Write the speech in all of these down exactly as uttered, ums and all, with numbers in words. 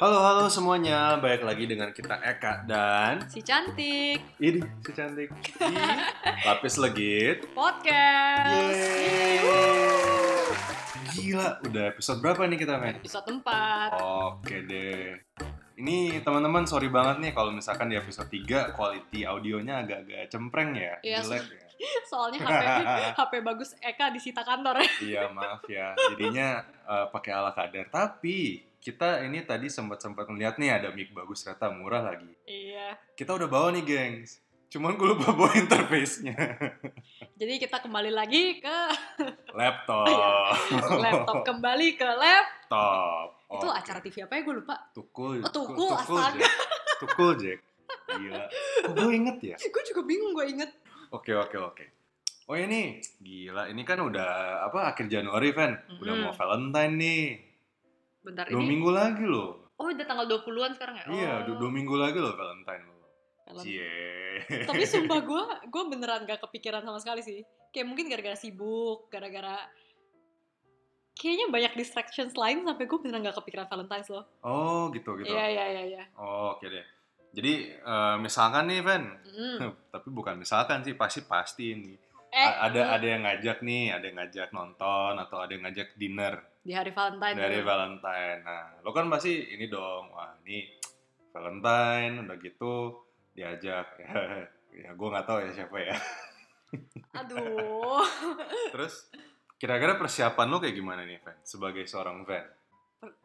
Halo halo semuanya, balik lagi dengan kita Eka dan si cantik. Ini si cantik di Lapis Legit Podcast. Yeay. Gila, udah episode berapa nih kita, men? Episode empat. Oke deh. Ini teman-teman sorry banget nih kalau misalkan di episode tiga quality audionya agak-agak cempreng ya, yes. Jelek ya. Soalnya H P H P bagus Eka disita kantor. Iya, maaf ya. Jadinya uh, pakai ala kadar. Tapi kita ini tadi sempat-sempat ngeliat nih ada mic bagus ternyata murah lagi. Iya. Kita udah bawa nih, gengs. Cuman gue lupa bawa interface-nya. Jadi kita kembali lagi ke laptop. Laptop kembali ke laptop. Itu okay. Acara T V apa ya, gue lupa. Tukul. Oh, Tukul, astaga. Tukul, Jack. Gila. Oh, gue inget ya? Gue juga bingung, gue inget. Oke oke oke. Oh ini gila, ini kan udah apa akhir Januari, Van. Mm-hmm. Udah mau Valentine nih. Bentar ini. Dua minggu lagi loh. Oh udah tanggal dua puluhan sekarang ya? Oh. Iya, dua, dua minggu lagi loh Valentine loh. Cie. Tapi sumpah gue, gue beneran gak kepikiran sama sekali sih. Kayak mungkin gara-gara sibuk, gara-gara kayaknya banyak distractions lain sampai gue beneran gak kepikiran Valentine loh. Oh gitu gitu. Iya iya iya. iya. Oh, oke deh. Jadi uh, misalkan nih, Van, mm. tapi bukan misalkan sih, pasti pasti ini eh, A- ada mm. ada yang ngajak nih, ada yang ngajak nonton atau ada yang ngajak dinner di hari Valentine. Dari juga. Valentine, nah lo kan pasti ini dong, wah ini Valentine udah gitu diajak, ya, ya gue nggak tahu ya siapa ya. Aduh. Terus kira-kira persiapan lo kayak gimana nih, Van, sebagai seorang Van? Per-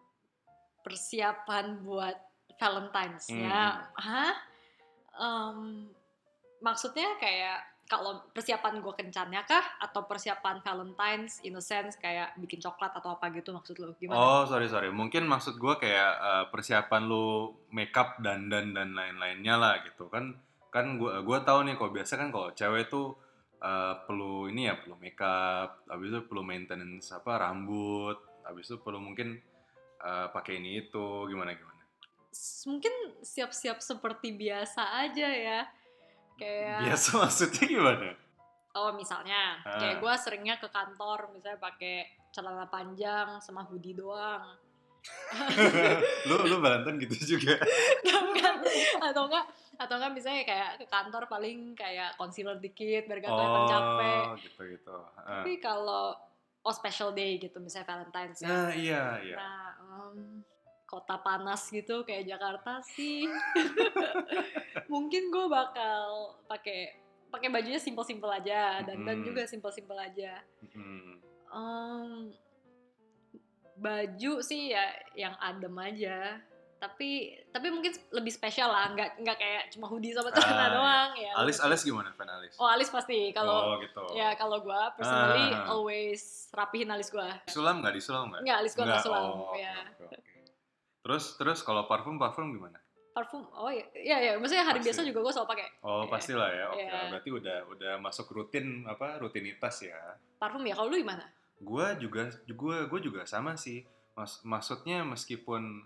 persiapan buat Valentines ya, hmm. hah? Um, maksudnya kayak kalau persiapan gue kencannya kah? Atau persiapan Valentines in a sense kayak bikin coklat atau apa gitu maksud lo gimana? Oh sorry sorry, mungkin maksud gue kayak uh, persiapan lo makeup dandan dan lain-lainnya lah gitu kan? Kan gue gue tahu nih kalau biasa kan kalau cewek tuh uh, perlu ini ya perlu makeup, habis itu perlu maintenance apa rambut, habis itu perlu mungkin uh, pakai ini itu gimana gimana? Mungkin siap-siap seperti biasa aja ya. Kayak biasa maksudnya gimana? Oh misalnya ah. kayak gue seringnya ke kantor misalnya pakai celana panjang sama hoodie doang. Lu lu Valentine gitu juga? Enggak, atau enggak atau enggak misalnya kayak ke kantor paling kayak concealer dikit biar gak kelihatan oh, capek. Oh gitu-gitu. Ah. Tapi kalau oh special day gitu misalnya Valentine's. Nah ya. iya iya. Nah, um, kota panas gitu kayak Jakarta sih. Mungkin gue bakal pakai pakai bajunya simpel-simpel aja, dandan mm. juga simpel-simpel aja. Mm. Um, baju sih ya yang adem aja. Tapi tapi mungkin lebih spesial lah, nggak nggak kayak cuma hoodie sama celana ah, doang ya. Alis alis gimana, Fan alis? Oh alis pasti kalau oh, gitu. Ya kalau gue personally ah. always rapihin alis gue. Sulam nggak disulam nggak? Nggak alis gue nggak sulam oh, ya. Okay, okay. Terus terus kalau parfum parfum gimana? Parfum oh ya ya, ya. Maksudnya hari pasti. Biasa juga gue selalu pakai. Oh yeah. Pastilah ya. Oke okay. yeah. Berarti udah udah masuk rutin apa rutinitas ya. Parfum ya kalau lu gimana? Gue juga gue gue juga sama sih. Mas, maksudnya meskipun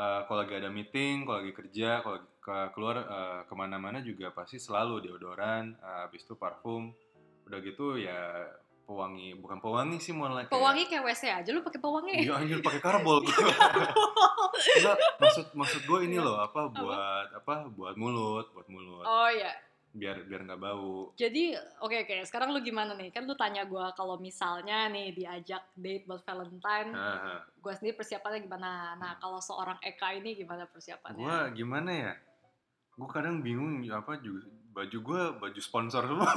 uh, kalau lagi ada meeting, kalau lagi kerja, kalau ke, keluar uh, kemana-mana juga pasti selalu deodoran, uh, habis itu parfum. Udah gitu ya. Pewangi, bukan pewangi sih mohon lagi. Pewangi kayak W C aja lu pakai pewangi. Iya anjir pakai karbol. Enggak, maksud maksud gue ini loh apa buat apa buat mulut, buat mulut. Oh iya. Biar biar enggak bau. Jadi oke okay, oke, okay. Sekarang lu gimana nih? Kan lu tanya gue kalau misalnya nih diajak date buat Valentine, uh-huh. gue sendiri persiapannya gimana? Nah, kalau seorang Eka ini gimana persiapannya? Gue gimana ya? Gue kadang bingung apa juga baju gue baju sponsor semua.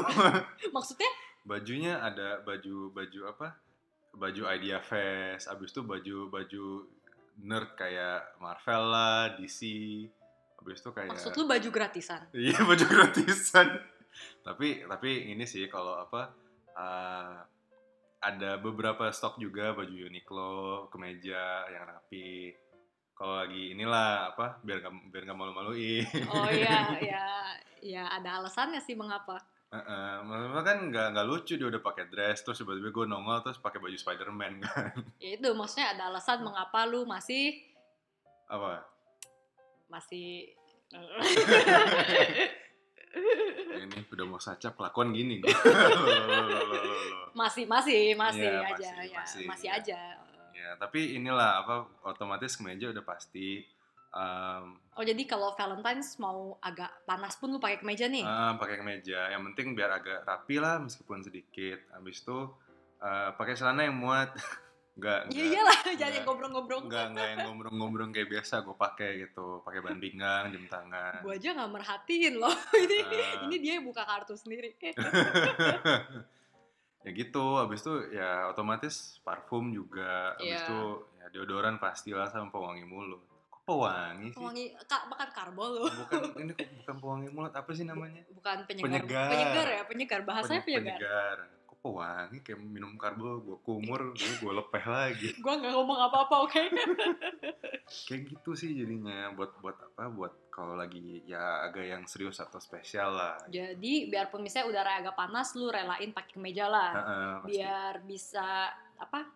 Maksudnya bajunya ada baju baju apa baju Idea Fest, abis itu baju baju nerd kayak Marvel lah, D C, abis itu kayak maksud lu baju gratisan? Iya baju gratisan. tapi tapi ini sih kalau apa uh, ada beberapa stok juga baju Uniqlo, kemeja yang rapi. Kalau lagi inilah apa biar gak, biar nggak malu-maluin. Oh iya ya ya ada alasannya sih mengapa. Uh-uh. Maksudnya kan gak, gak lucu dia udah pakai dress terus tiba-tiba gue nongol terus pakai baju Spider-Man kan. Ya itu maksudnya ada alasan mengapa lu masih apa? Masih ini udah mau saca kelakuan gini gue. Masih masih masih ya, aja masih, ya masih, masih ya. aja. Ya tapi inilah apa otomatis kemeja udah pasti Um, oh jadi kalau Valentine's mau agak panas pun lu pakai kemeja nih? Uh, pakai kemeja, yang penting biar agak rapi lah meskipun sedikit. Habis itu uh, pakai celana yang muat, nggak nggak iyalah, jadi gombrong-gombrong. Nggak nggak yang gombrong-gombrong kayak biasa gue pakai gitu, pakai bahan pinggang, jam tangan. Gue aja nggak merhatiin loh, ini uh, ini dia yang buka kartu sendiri. Ya gitu, habis itu ya otomatis parfum juga, habis itu yeah. ya deodoran pastilah sama pewangi mulut. Pewangi sih. Pewangi, Kak, makan karbol loh. Bukan, ini bukan pewangi mulut, apa sih namanya? Bukan penyegar. Penyegar, penyegar ya, penyegar. Bahasanya penyegar. Penyegar. Kok pewangi kayak minum karbol, gue kumur, gue lepeh lagi. Gue gak ngomong apa-apa, oke? Okay? Kayak gitu sih jadinya, buat buat apa, buat kalau lagi ya agak yang serius atau spesial lah. Jadi, biarpun misalnya udara agak panas, lu relain pakai kemeja lah. Uh-uh, biar bisa, apa,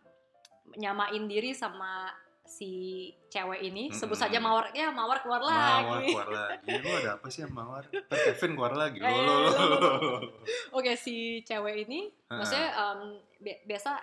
nyamain diri sama si cewek ini, mm-hmm. sebut saja Mawar, ya Mawar keluar lagi. Mawar keluar lagi, lu ada apa sih yang Mawar? Kevin keluar lagi, lo lo lo. Oke, si cewek ini, ha-ha. maksudnya um, bi- biasa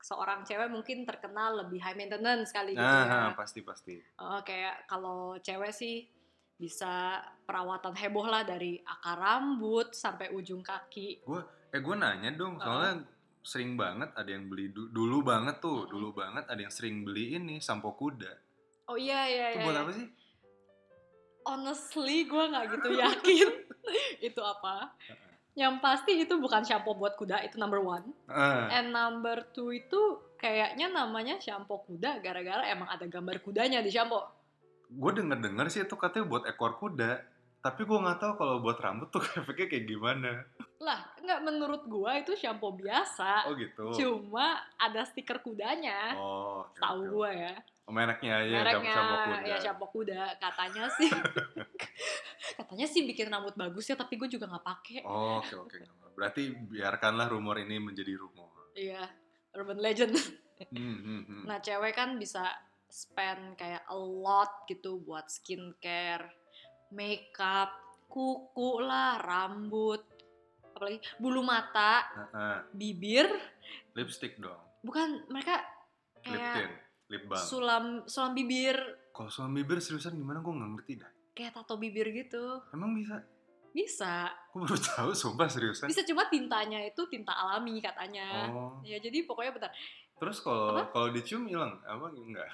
seorang cewek mungkin terkenal lebih high maintenance kali gitu ya. Pasti pasti. Uh, kayak kalau cewek sih bisa perawatan heboh lah dari akar rambut sampai ujung kaki. Gue, eh gue nanya dong, uh. soalnya sering banget ada yang beli du- dulu banget tuh, hmm. dulu banget ada yang sering beli ini sampo kuda. Oh iya iya iya. Itu buat iya. apa sih? Honestly gue enggak gitu yakin itu apa. Yang pasti itu bukan shampoo buat kuda, itu number one. Uh. And number two itu kayaknya namanya shampoo kuda gara-gara emang ada gambar kudanya di shampoo. Gue denger-dengar sih itu katanya buat ekor kuda. Tapi gue nggak tahu kalau buat rambut tuh efeknya kayak gimana. Lah, nggak, menurut gue itu shampoo biasa. Oh gitu. Cuma ada stiker kudanya. Oh. Okay, tahu okay. gue ya. Oh, mereknya aja. Mereknya shampoo kuda. Ya shampoo kuda. Katanya sih, katanya sih bikin rambut bagus ya. Tapi gue juga nggak pakai. Oh, oke oke. Berarti biarkanlah rumor ini menjadi rumor. Iya, urban legend. hmm, hmm, hmm. Nah, cewek kan bisa spend kayak a lot gitu buat skincare, makeup, kuku lah, rambut, apalagi bulu mata, uh-uh. bibir, lipstick dong. Bukan, mereka kayak lip balm, sulam sulam bibir. Kalau sulam bibir seriusan gimana? Gue nggak ngerti dah. Kayak tato bibir gitu. Emang bisa? Bisa. Gue baru tahu, sumpah seriusan. Bisa, cuma tintanya itu tinta alami katanya. Oh. Ya jadi pokoknya bentar. Terus kalau kalau dicium hilang, apa enggak?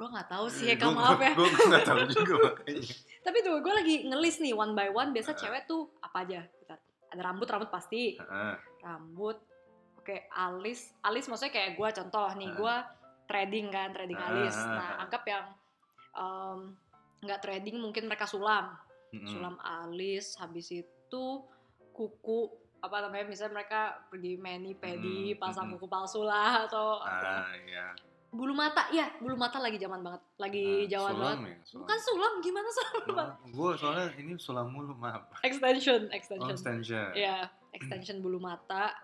Gue nggak tahu sih, Eka, maaf ya. Gue nggak tahu juga makanya. Tapi tuh gue lagi ngelis nih one by one. Biasa uh. cewek tuh apa aja? Ada rambut, rambut pasti. Uh. Rambut, oke, okay, alis, alis maksudnya kayak gue contoh nih, uh. gue trading kan, trading uh. alis. Nah, anggap yang nggak um, trading mungkin mereka sulam, mm-hmm. sulam alis. Habis itu kuku, apa namanya? Misalnya mereka pergi mani pedi, mm-hmm. pasang kuku palsu lah atau. Uh, iya. Bulu mata, ya bulu mata lagi zaman banget, lagi nah, jaman banget. Ya, sulam. Bukan sulam, gimana sulam? Nah, gue soalnya ini sulam mulu, maaf. Extension, extension. Oh, extension. Ya, extension bulu mata.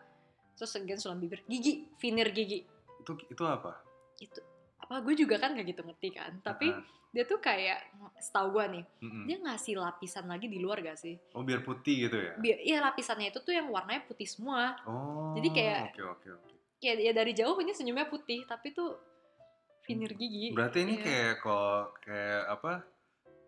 Terus again sulam bibir, gigi, veneer gigi. Itu itu apa? Itu apa? Gue juga kan nggak gitu ngerti kan. Tapi uh-huh. dia tuh kayak, setahu gue nih, uh-huh. dia ngasih lapisan lagi di luar gak sih? Oh, biar putih gitu ya? Biar, iya, lapisannya itu tuh yang warnanya putih semua. Oh. Jadi kayak, okay, okay, okay. ya, ya dari jauh punya senyumnya putih, tapi tuh veneer gigi. Berarti ini yeah. kayak kalau kayak apa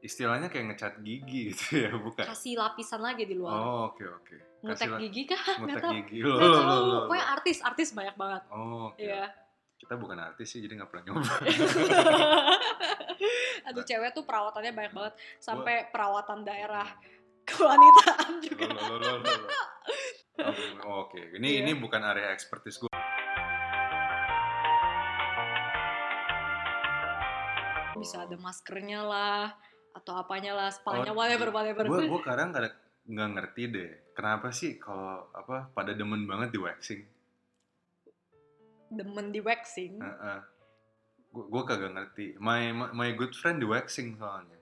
istilahnya kayak ngecat gigi gitu ya, bukan? Kasih lapisan lagi di luar. Oh, oke okay, oke. Okay. Ngutek la- gigi kah? Ngutek gigi. Loh, loh, loh, loh. Pokoknya artis-artis banyak banget. Oh, oke. Okay. Yeah. Kita bukan artis sih, jadi nggak pernah nyoba. Aduh, cewek tuh perawatannya banyak banget. Sampai What? perawatan daerah kewanitaan juga. Loh, loh, loh, loh. Oh, oke. Okay. Ini yeah. ini bukan area expertise gue. Bisa ada maskernya lah atau apanya lah, spanya, oh, whatever whatever. Gue gue kadang kadang nggak ngerti deh kenapa sih kalau apa pada demen banget di waxing. Demen di waxing? Uh-uh. Gue gue kagak ngerti. My, my my good friend di waxing soalnya.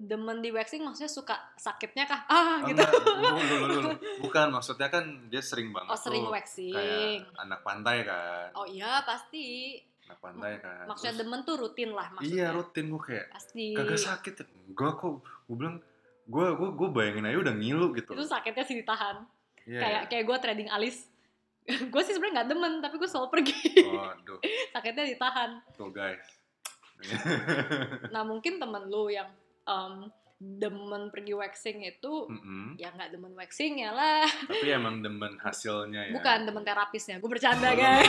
Demen di waxing maksudnya suka sakitnya kah? Ah oh, gitu. Enggak, bukan, maksudnya kan dia sering banget. Oh, sering waxing. Kayak anak pantai kan. Oh iya pasti. Nah, pantai kan. Maksudnya terus, demen tuh rutin lah maksudnya. Iya, rutin. Gue kayak pasti. Kagak sakit. Gue kok gue bilang gue gue gue bayangin aja udah ngilu gitu. Itu sakitnya sih ditahan. Yeah, kayak yeah. kayak gue trading alis. Gue sih sebenarnya enggak demen, tapi gue selalu pergi. Waduh. Oh, sakitnya ditahan. Tuh, guys. Nah mungkin temen lu yang um, demen pergi waxing itu mm-hmm. ya nggak demen waxingnya lah, tapi emang demen hasilnya ya, bukan demen terapisnya. Gue bercanda guys.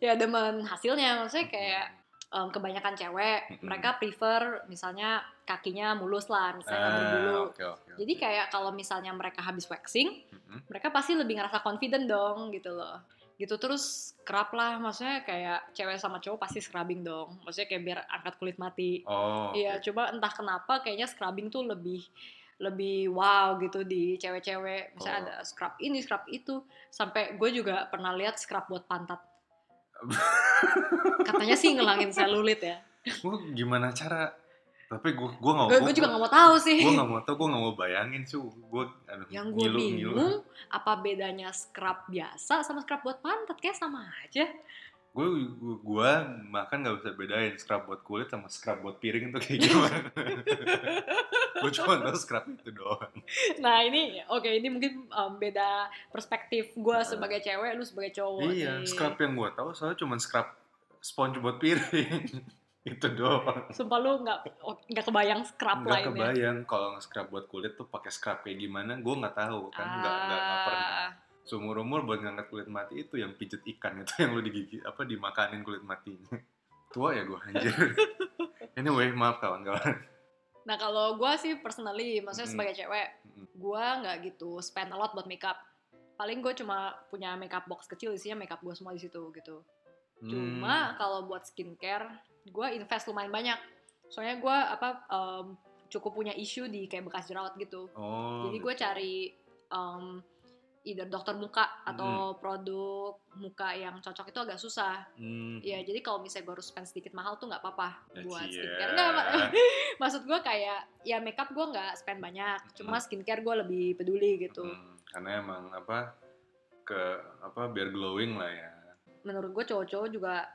Ya demen hasilnya, maksudnya kayak um, kebanyakan cewek mm-hmm. mereka prefer misalnya kakinya mulus lah misalnya ah, berbulu okay, okay, jadi okay. Kayak kalau misalnya mereka habis waxing mm-hmm. mereka pasti lebih ngerasa confident dong gitu loh. Gitu terus kerap lah, maksudnya kayak cewek sama cowok pasti scrubbing dong, maksudnya kayak biar angkat kulit mati. Oh. Iya, okay. Cuma entah kenapa kayaknya scrubbing tuh lebih lebih wow gitu di cewek-cewek. Misalnya oh. ada scrub ini, scrub itu, sampai gue juga pernah lihat scrub buat pantat. Katanya sih ngilangin selulit ya. Gue gimana cara? Tapi gue gue nggak gue juga nggak mau tahu sih gue nggak mau tahu gue nggak mau bayangin sih gue yang gue bingung apa bedanya scrub biasa sama scrub buat pantat, kayak sama aja. Gue gue makan nggak bisa bedain scrub buat kulit sama scrub buat piring itu kayak gimana. Gue cuma tahu scrub itu doang. Nah ini oke okay, ini mungkin um, beda perspektif gue sebagai cewek, lu sebagai cowok. Iya nih. Scrub yang gue tahu soalnya cuma scrub sponge buat piring. Itu doang. Sumpah lu gak, gak kebayang scrub lainnya. Gak kebayang kalau scrub buat kulit tuh pakai scrub kayak gimana, gue gak tahu kan ah. gak, gak, gak pernah. Seumur-umur buat ngangkat kulit mati itu yang pijet ikan, itu yang lu digigit, apa dimakanin kulit matinya. Tua ya gue anjir. Anyway, maaf kawan-kawan. Nah kalau gue sih personally, maksudnya mm. sebagai cewek, mm. gue gak gitu spend a lot buat makeup. Paling gue cuma punya makeup box kecil isinya makeup gue semua di situ gitu. Cuma hmm. kalau buat skincare, gue invest lumayan banyak. Soalnya gue apa um, cukup punya isu di kayak bekas jerawat gitu. Oh, jadi gue cari um, either dokter muka atau hmm. produk muka yang cocok itu agak susah. Hmm. Ya jadi kalau misalnya gue harus spend sedikit mahal tuh nggak apa-apa that's buat yeah. skincare. Nggak, mak- maksud gue kayak ya makeup gue nggak spend banyak. Cuma skincare gue lebih peduli gitu. Hmm. Karena emang apa ke apa biar glowing lah ya. Menurut gue cowok-cowok juga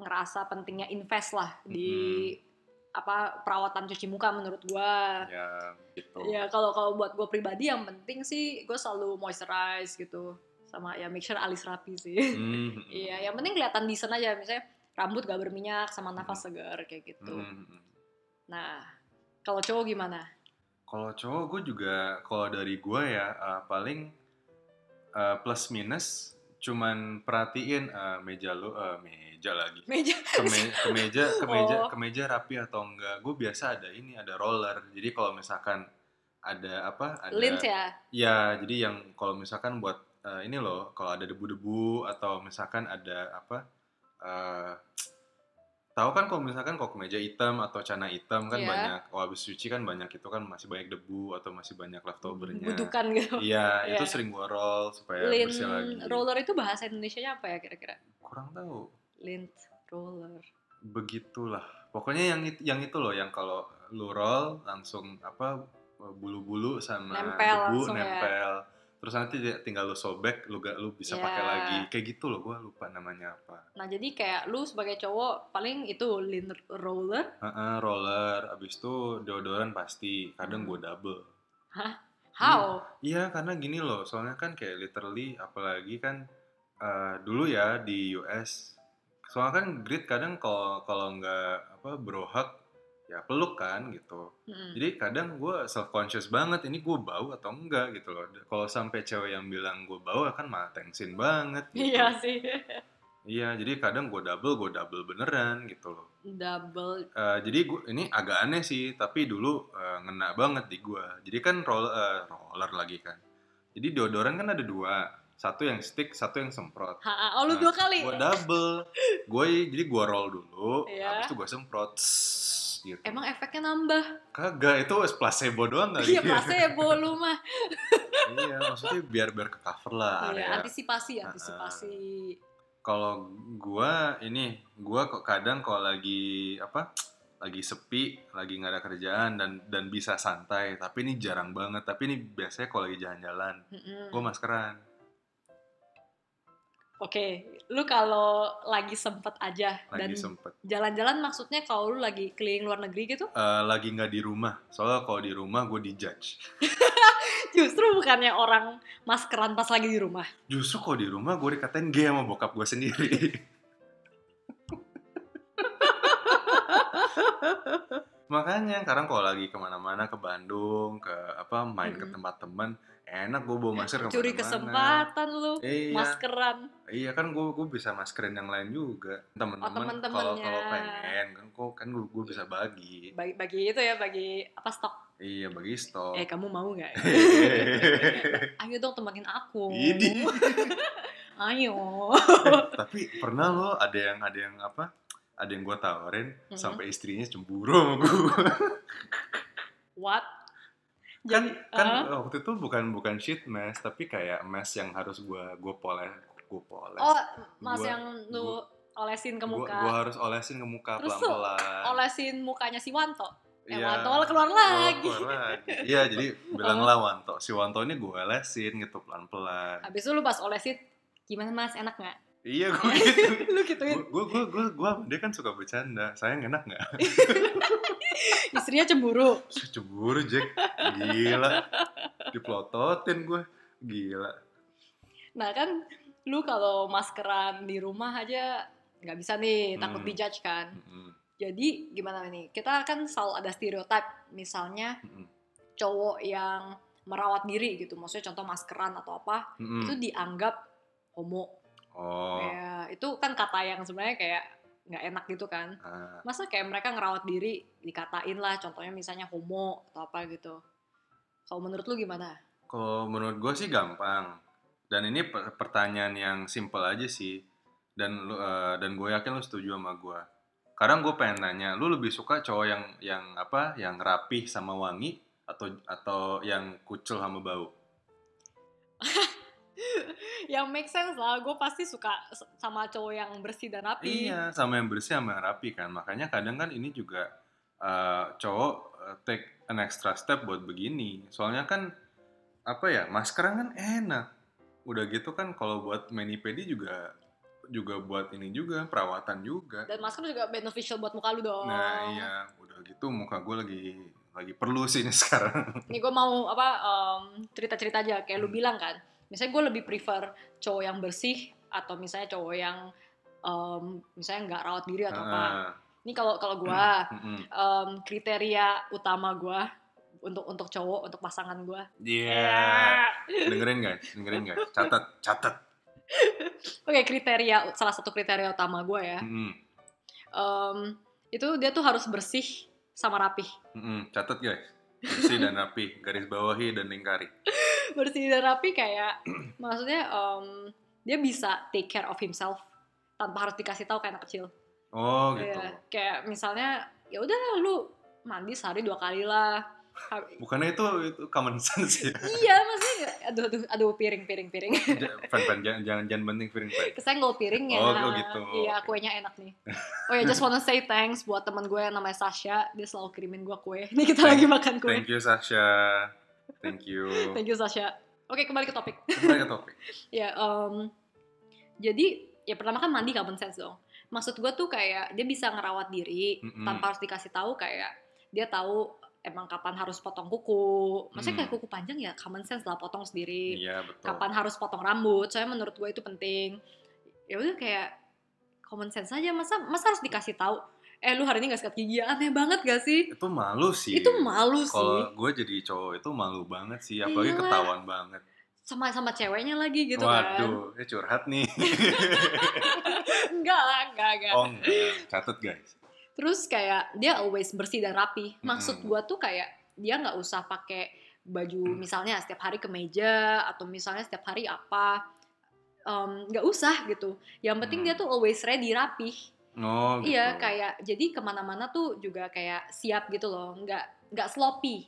ngerasa pentingnya invest lah di mm-hmm. apa perawatan cuci muka menurut gue. Ya gitu. Ya kalau kalau buat gue pribadi yang penting sih gue selalu moisturize gitu, sama ya make sure alis rapi sih. Iya mm-hmm. yang penting kelihatan decent aja, misalnya rambut gak berminyak sama nafas mm-hmm. segar kayak gitu. Mm-hmm. Nah kalau cowok gimana? Kalau cowok gue juga kalau dari gue ya uh, paling uh, plus minus. Cuman perhatiin uh, meja lo, uh, meja lagi, meja. Keme- kemeja, kemeja, oh. kemeja rapi atau enggak. Gue biasa ada ini, ada roller. Jadi kalau misalkan ada apa, ada lint ya? Ya, jadi yang kalau misalkan buat uh, ini loh, kalau ada debu-debu atau misalkan ada apa, uh, tahu kan kalau misalkan kalau kemeja hitam atau cana hitam kan yeah. banyak. Kalau habis cuci kan banyak itu kan masih banyak debu atau masih banyak leftovernya. Budukan gitu. Iya, yeah. itu sering gua roll supaya lint, bersih lagi. Roller itu bahasa Indonesianya apa ya kira-kira? Kurang tahu. Lint roller. Begitulah. Pokoknya yang itu, yang itu loh yang kalau lu roll langsung apa bulu-bulu sama nempel, debu nempel. Ya. Terus nanti tinggal lu sobek, lu gak lu bisa yeah. pakai lagi. Kayak gitu loh, gue lupa namanya apa. Nah jadi kayak lu sebagai cowok paling itu lint roller. Uh-uh, roller, abis itu deodoran pasti. Kadang gue double. Hah? How? Iya, hmm. karena gini loh. Soalnya kan kayak literally, apalagi kan uh, dulu ya di U S. Soalnya kan grit kadang kalau kalau nggak apa berohak, ya peluk kan gitu. Hmm. Jadi kadang gue self-conscious banget. Ini gue bau atau enggak gitu loh. Kalau sampai cewek yang bilang gue bau kan malah tensin banget gitu. Iya sih. Iya jadi kadang gue double, gue double beneran gitu loh. Double. Uh, jadi gua, ini agak aneh sih. Tapi dulu uh, ngena banget di gue. Jadi kan roll, uh, roller lagi kan. Jadi deodoran kan ada dua. Satu yang stick, satu yang semprot. Ha, oh lu nah, dua kali? Gue double. Gua, jadi gue roll dulu. Yeah. Habis itu gue semprot. Gitu. Emang efeknya nambah? Kagak, itu placebo doang kali. Iya placebo lu mah. Iya maksudnya biar biar ke cover lah. Iya ya. antisipasi antisipasi. Uh-uh. Kalau gua ini gua kok kadang kalau lagi apa lagi sepi lagi nggak ada kerjaan dan dan bisa santai, tapi ini jarang banget. Tapi ini biasanya kalau lagi jalan-jalan, mm-hmm. gua maskeran. Oke, lu kalau lagi sempet aja lagi dan sempet. Jalan-jalan maksudnya kalau lu lagi keliling luar negeri gitu? Uh, lagi nggak di rumah, soalnya kalau di rumah gue dijudge. Justru bukannya orang maskeran pas lagi di rumah? Justru kalau di rumah gue dikatain gay sama bokap gue sendiri. Makanya sekarang kalau lagi kemana-mana ke Bandung, ke apa main mm-hmm. ke tempat teman, enak gue bawa masker kemana-mana. Curi kesempatan lu, iya. maskeran. Iya kan gue gue bisa maskerin yang lain juga. Temen-temen oh, kalau kalau pengen kan gue kan gue bisa bagi. Bagi bagi itu ya, bagi apa stok? Iya, bagi stok. Eh, kamu mau nggak? Ya? Ayo dong temenin aku. Ayo. Tapi pernah lo ada yang ada yang apa? Ada yang gue tawarin mm-hmm. sampai istrinya cemburu sama gue. What? Jadi, kan kan uh? waktu itu bukan bukan sheet mask, tapi kayak mask yang harus gue gue poles gue poles. Oh, mask yang lu olesin ke muka. Gue harus olesin ke muka pelan-pelan. Olesin mukanya si Wanto. Eh, ya, Wanto keluar lagi. Iya, jadi bilanglah Wanto. Si Wanto ini gue olesin gitu pelan-pelan. Habis itu lu pas olesin, gimana mas, enak nggak? Iya, gue gitu. Lu gituin. Gue, gue, gue, gue, dia kan suka bercanda. Sayang, enak nggak? Istrinya cemburu. Cemburu, Jack. Gila. Diplototin gue. Gila. Nah kan, lu kalau maskeran di rumah aja nggak bisa nih, takut hmm. dijudge kan. Hmm. Jadi gimana nih? Kita kan selalu ada stereotype, misalnya hmm. cowok yang merawat diri gitu. Maksudnya contoh maskeran atau apa, hmm. itu dianggap homo. Oh. Ya, itu kan kata yang sebenarnya kayak nggak enak gitu kan. Ah. Masa kayak mereka ngerawat diri dikatain lah, contohnya misalnya homo atau apa gitu. Kalau menurut lu gimana? Kalau menurut gue sih gampang. Dan ini pertanyaan yang simple aja sih. Dan lu, uh, dan gue yakin lu setuju sama gue. Kadang gue pengen nanya, lu lebih suka cowok yang yang apa? Yang rapih sama wangi atau atau yang kucel sama bau? Yang make sense lah, gue pasti suka sama cowok yang bersih dan rapi. Iya, sama yang bersih sama yang rapi kan. Makanya kadang kan ini juga uh, cowok uh, take an extra step buat begini. Soalnya kan, apa ya, maskeran kan enak. Udah gitu kan kalau buat mani-pedi juga juga buat ini juga, perawatan juga. Dan masker juga beneficial buat muka lu dong. Nah iya, udah gitu muka gue lagi lagi perlu sih ini sekarang. Ini gue mau apa um, cerita-cerita aja, kayak hmm. lu bilang kan. Misalnya gue lebih prefer cowok yang bersih atau misalnya cowok yang um, misalnya nggak rawat diri atau uh, apa. Ini kalau kalau gue uh, um, kriteria utama gue untuk untuk cowok, untuk pasangan gue. Iya. Yeah. Yeah. Dengerin guys, dengerin guys. Catat, catat. Oke, okay, kriteria salah satu kriteria utama gue ya. Mm. Um, itu dia tuh harus bersih sama rapih. Mm-mm. Catat guys. Bersih dan rapi, garis bawahi dan lingkari. Bersih dan rapi kayak maksudnya um, dia bisa take care of himself tanpa harus dikasih tahu kayak anak kecil. Oh gitu. Ya, kayak misalnya ya udah lu mandi sehari dua kali lah. Bukannya itu, itu common sense ya? Iya maksudnya aduh aduh aduh piring piring piring. Fan-fan jangan jangan jangan penting piring piring. Kesenggol piringnya. Oh gitu. Iya kuenya enak nih. Oh ya, just wanna say thanks buat teman gue yang namanya Sasha, dia selalu kirimin gue kue. Ini kita thank, lagi makan kue. Thank you Sasha. Thank you. Thank you Sasha. Oke, kembali ke topik. Kembali ke topik. Ya, um, jadi ya pertama kan mandi common sense dong. Maksud gue tuh kayak dia bisa ngerawat diri mm-hmm. tanpa harus dikasih tahu, kayak dia tahu emang kapan harus potong kuku. Maksudnya kayak kuku panjang ya common sense lah, potong sendiri. Iya, betul. Kapan harus potong rambut. Soalnya menurut gue itu penting. Ya udah kayak common sense aja, masa masa harus dikasih tahu. Eh lu hari ini gak sikat gigi, aneh banget gak sih? Itu malu sih. Itu malu sih. Kalau gue jadi cowok itu malu banget sih, apalagi iyalah. Ketahuan banget. Sama sama ceweknya lagi gitu. Waduh, kan. Waduh, ya curhat nih. Enggak lah, enggak, enggak. Oh, enggak. Catat guys. Terus kayak dia always bersih dan rapi. Maksud gue tuh kayak dia gak usah pakai baju misalnya setiap hari kemeja atau misalnya setiap hari apa. Um, gak usah gitu. Yang penting dia tuh always ready, rapih. Oh, gitu. Iya kayak jadi kemana-mana tuh juga kayak siap gitu loh, nggak nggak sloppy.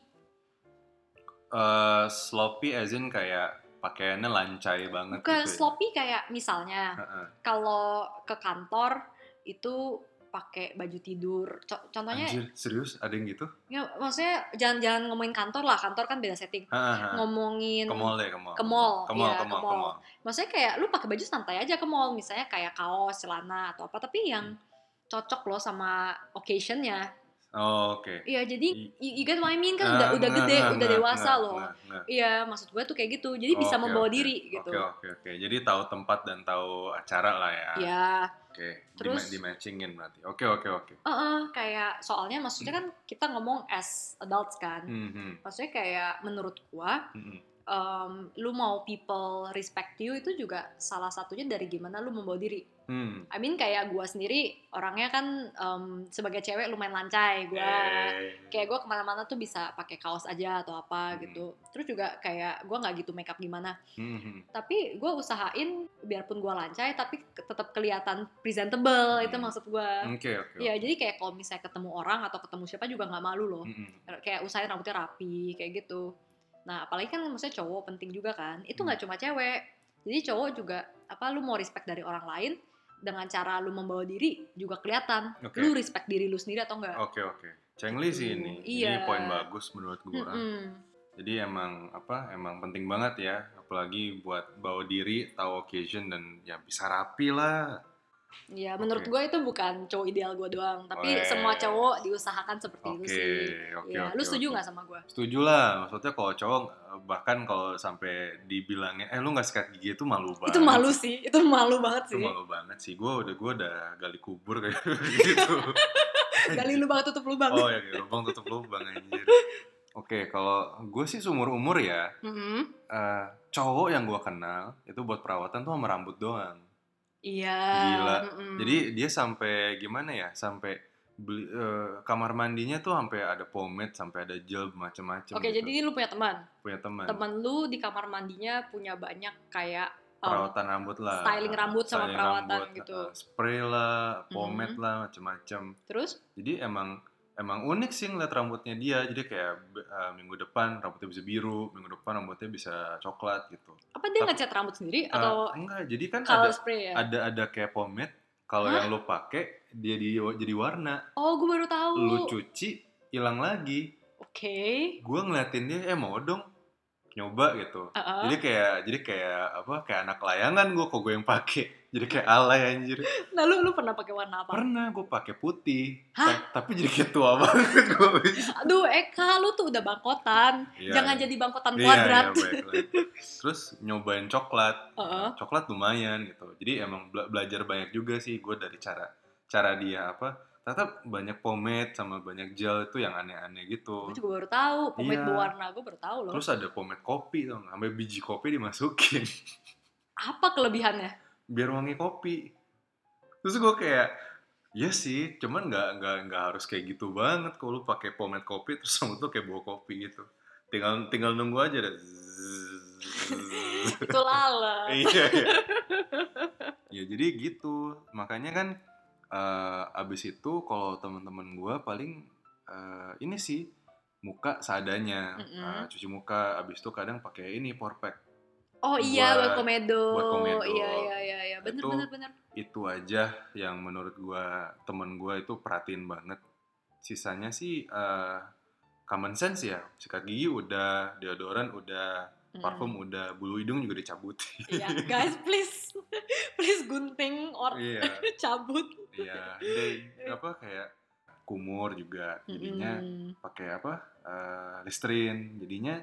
Uh, sloppy as in kayak pakaiannya lancai banget. Bukan gitu sloppy ya? Kayak misalnya uh-uh. kalau ke kantor itu pakai baju tidur. Co- contohnya. Anjir, serius ada yang gitu? Ya maksudnya jangan-jangan ngomongin kantor lah, kantor kan beda setting. Uh-huh. Ngomongin ke mall ya, ke mall. Ke mall, ke mall, ya, ke mall, ke mall. Maksudnya kayak lu pakai baju santai aja ke mall, misalnya kayak kaos, celana atau apa, tapi yang hmm. cocok loh sama occasion-nya. Oh, oke. Okay. Iya, jadi you get what I mean kan, uh, udah nah, udah gede, nah, udah dewasa nah, loh. Iya, nah, nah. maksud gue tuh kayak gitu. Jadi oh, bisa okay, membawa okay. diri gitu. Oke, okay, oke, okay, oke. Okay. Jadi tahu tempat dan tahu acara lah ya. Iya. Oke. Okay. Terus di matchingin berarti. Oke, okay, oke, okay, oke. Okay. Heeh, uh-uh, kayak soalnya maksudnya kan kita ngomong as adults kan. Mm-hmm. Maksudnya kayak menurut gue, mm-hmm. um, lu mau people respect you itu juga salah satunya dari gimana lu membawa diri. Hmm. I mean kayak gue sendiri orangnya kan um, sebagai cewek lumayan lancai, gue hey. kayak gue kemana-mana tuh bisa pakai kaos aja atau apa hmm. gitu. Terus juga kayak gue nggak gitu makeup gimana, hmm. tapi gue usahain biarpun gue lancai tapi tetap kelihatan presentable, hmm. itu maksud gue. Okay, okay, ya okay. Jadi kayak kalau misalnya ketemu orang atau ketemu siapa juga nggak malu loh, hmm. kayak usahain rambutnya rapi kayak gitu. Nah apalagi kan maksudnya cowok penting juga kan, itu nggak hmm. cuma cewek, jadi cowok juga apa lu mau respect dari orang lain dengan cara lu membawa diri juga kelihatan okay. lu respect diri lu sendiri atau enggak. Oke okay, oke. Okay. Cengli sih ini. Iya. Ini poin bagus menurut gue. Mm-hmm. Jadi emang apa? Emang penting banget ya, apalagi buat bawa diri, tahu occasion dan ya bisa rapi lah. Iya, okay. menurut gue itu bukan cowok ideal gue doang, tapi Oe. semua cowok diusahakan seperti okay. itu sih. Okay, ya, okay, lu setuju nggak okay. sama gue? Setuju lah, maksudnya kalau cowok bahkan kalau sampai dibilangnya, eh lu nggak sikat gigi itu malu banget. Itu malu sih, itu malu banget sih. Itu malu banget sih, gue udah gue udah gali kubur kayak gitu. Gali lubang tutup lubang. Oh ya, lubang tutup lubang anjir. Oke, okay, kalau gue sih seumur umur ya, mm-hmm. uh, cowok yang gue kenal itu buat perawatan tuh sama rambut doang. Iya. Gila. Mm-mm. Jadi dia sampai gimana ya? Sampai beli, uh, kamar mandinya tuh sampai ada pomade, sampai ada gel macam-macam. Oke, gitu. Jadi lu punya teman. Punya teman. Teman lu di kamar mandinya punya banyak kayak um, perawatan rambut lah. Styling rambut sama styling perawatan rambut, gitu. Uh, spray lah, pomade mm-hmm. lah, macam-macam. Terus? Jadi emang emang unik sih ngeliat rambutnya dia. Jadi kayak uh, minggu depan rambutnya bisa biru, minggu depan rambutnya bisa coklat gitu. Apa dia ngecat rambut sendiri atau uh, enggak? Jadi kan ada, spray, ya? ada ada kayak pomade kalau yang lo pakai dia di, jadi warna. Oh, gue baru tahu. Lo cuci hilang lagi. Oke. Okay. Gue ngeliatin dia eh mau dong nyoba gitu. Uh-uh. Jadi kayak jadi kayak apa? Kayak anak layangan gue kok gue yang pakai. Jadi kayak alay anjir. Nah, lu lu pernah pakai warna apa? Pernah, gue pakai putih. Hah? Tapi jadi kayak tua banget gue. Aduh, Eka, lu tuh udah bangkotan. Yeah. Jangan jadi bangkotan kuadrat. Yeah, yeah, terus nyobain coklat. Uh-uh. Coklat lumayan gitu. Jadi emang bela- belajar banyak juga sih gue dari cara cara dia apa? Ternyata banyak pomade sama banyak gel itu yang aneh-aneh gitu. Gue juga baru tahu pomade yeah. berwarna, gue baru tahu loh. Terus ada pomade kopi tuh, sampai biji kopi dimasukin. Apa kelebihannya? Biar wangi kopi. Terus gue kayak, ya sih, cuman nggak nggak nggak harus kayak gitu banget. Kalau lu pakai pomade kopi terus kamu tuh kayak bawa kopi gitu. Tinggal tinggal nunggu aja deh. Itu lala. Iya. Ya jadi gitu, makanya kan. Uh, abis itu kalau teman-teman gue paling uh, ini sih muka seadanya, uh, cuci muka, abis itu kadang pakai ini power pack. Oh iya buat komedo. Buat komedo. Iya iya iya iya. Bener itu, bener bener. Itu aja yang menurut gue teman gue itu perhatiin banget. Sisanya sih uh, common sense ya. Sikat gigi udah, deodoran udah. Parfum hmm. udah, bulu hidung juga dicabutin. Iya, yeah, guys, please, please gunting or yeah. cabut. Iya, yeah. apa kayak kumur juga, jadinya mm. pakai apa uh, Listerine, jadinya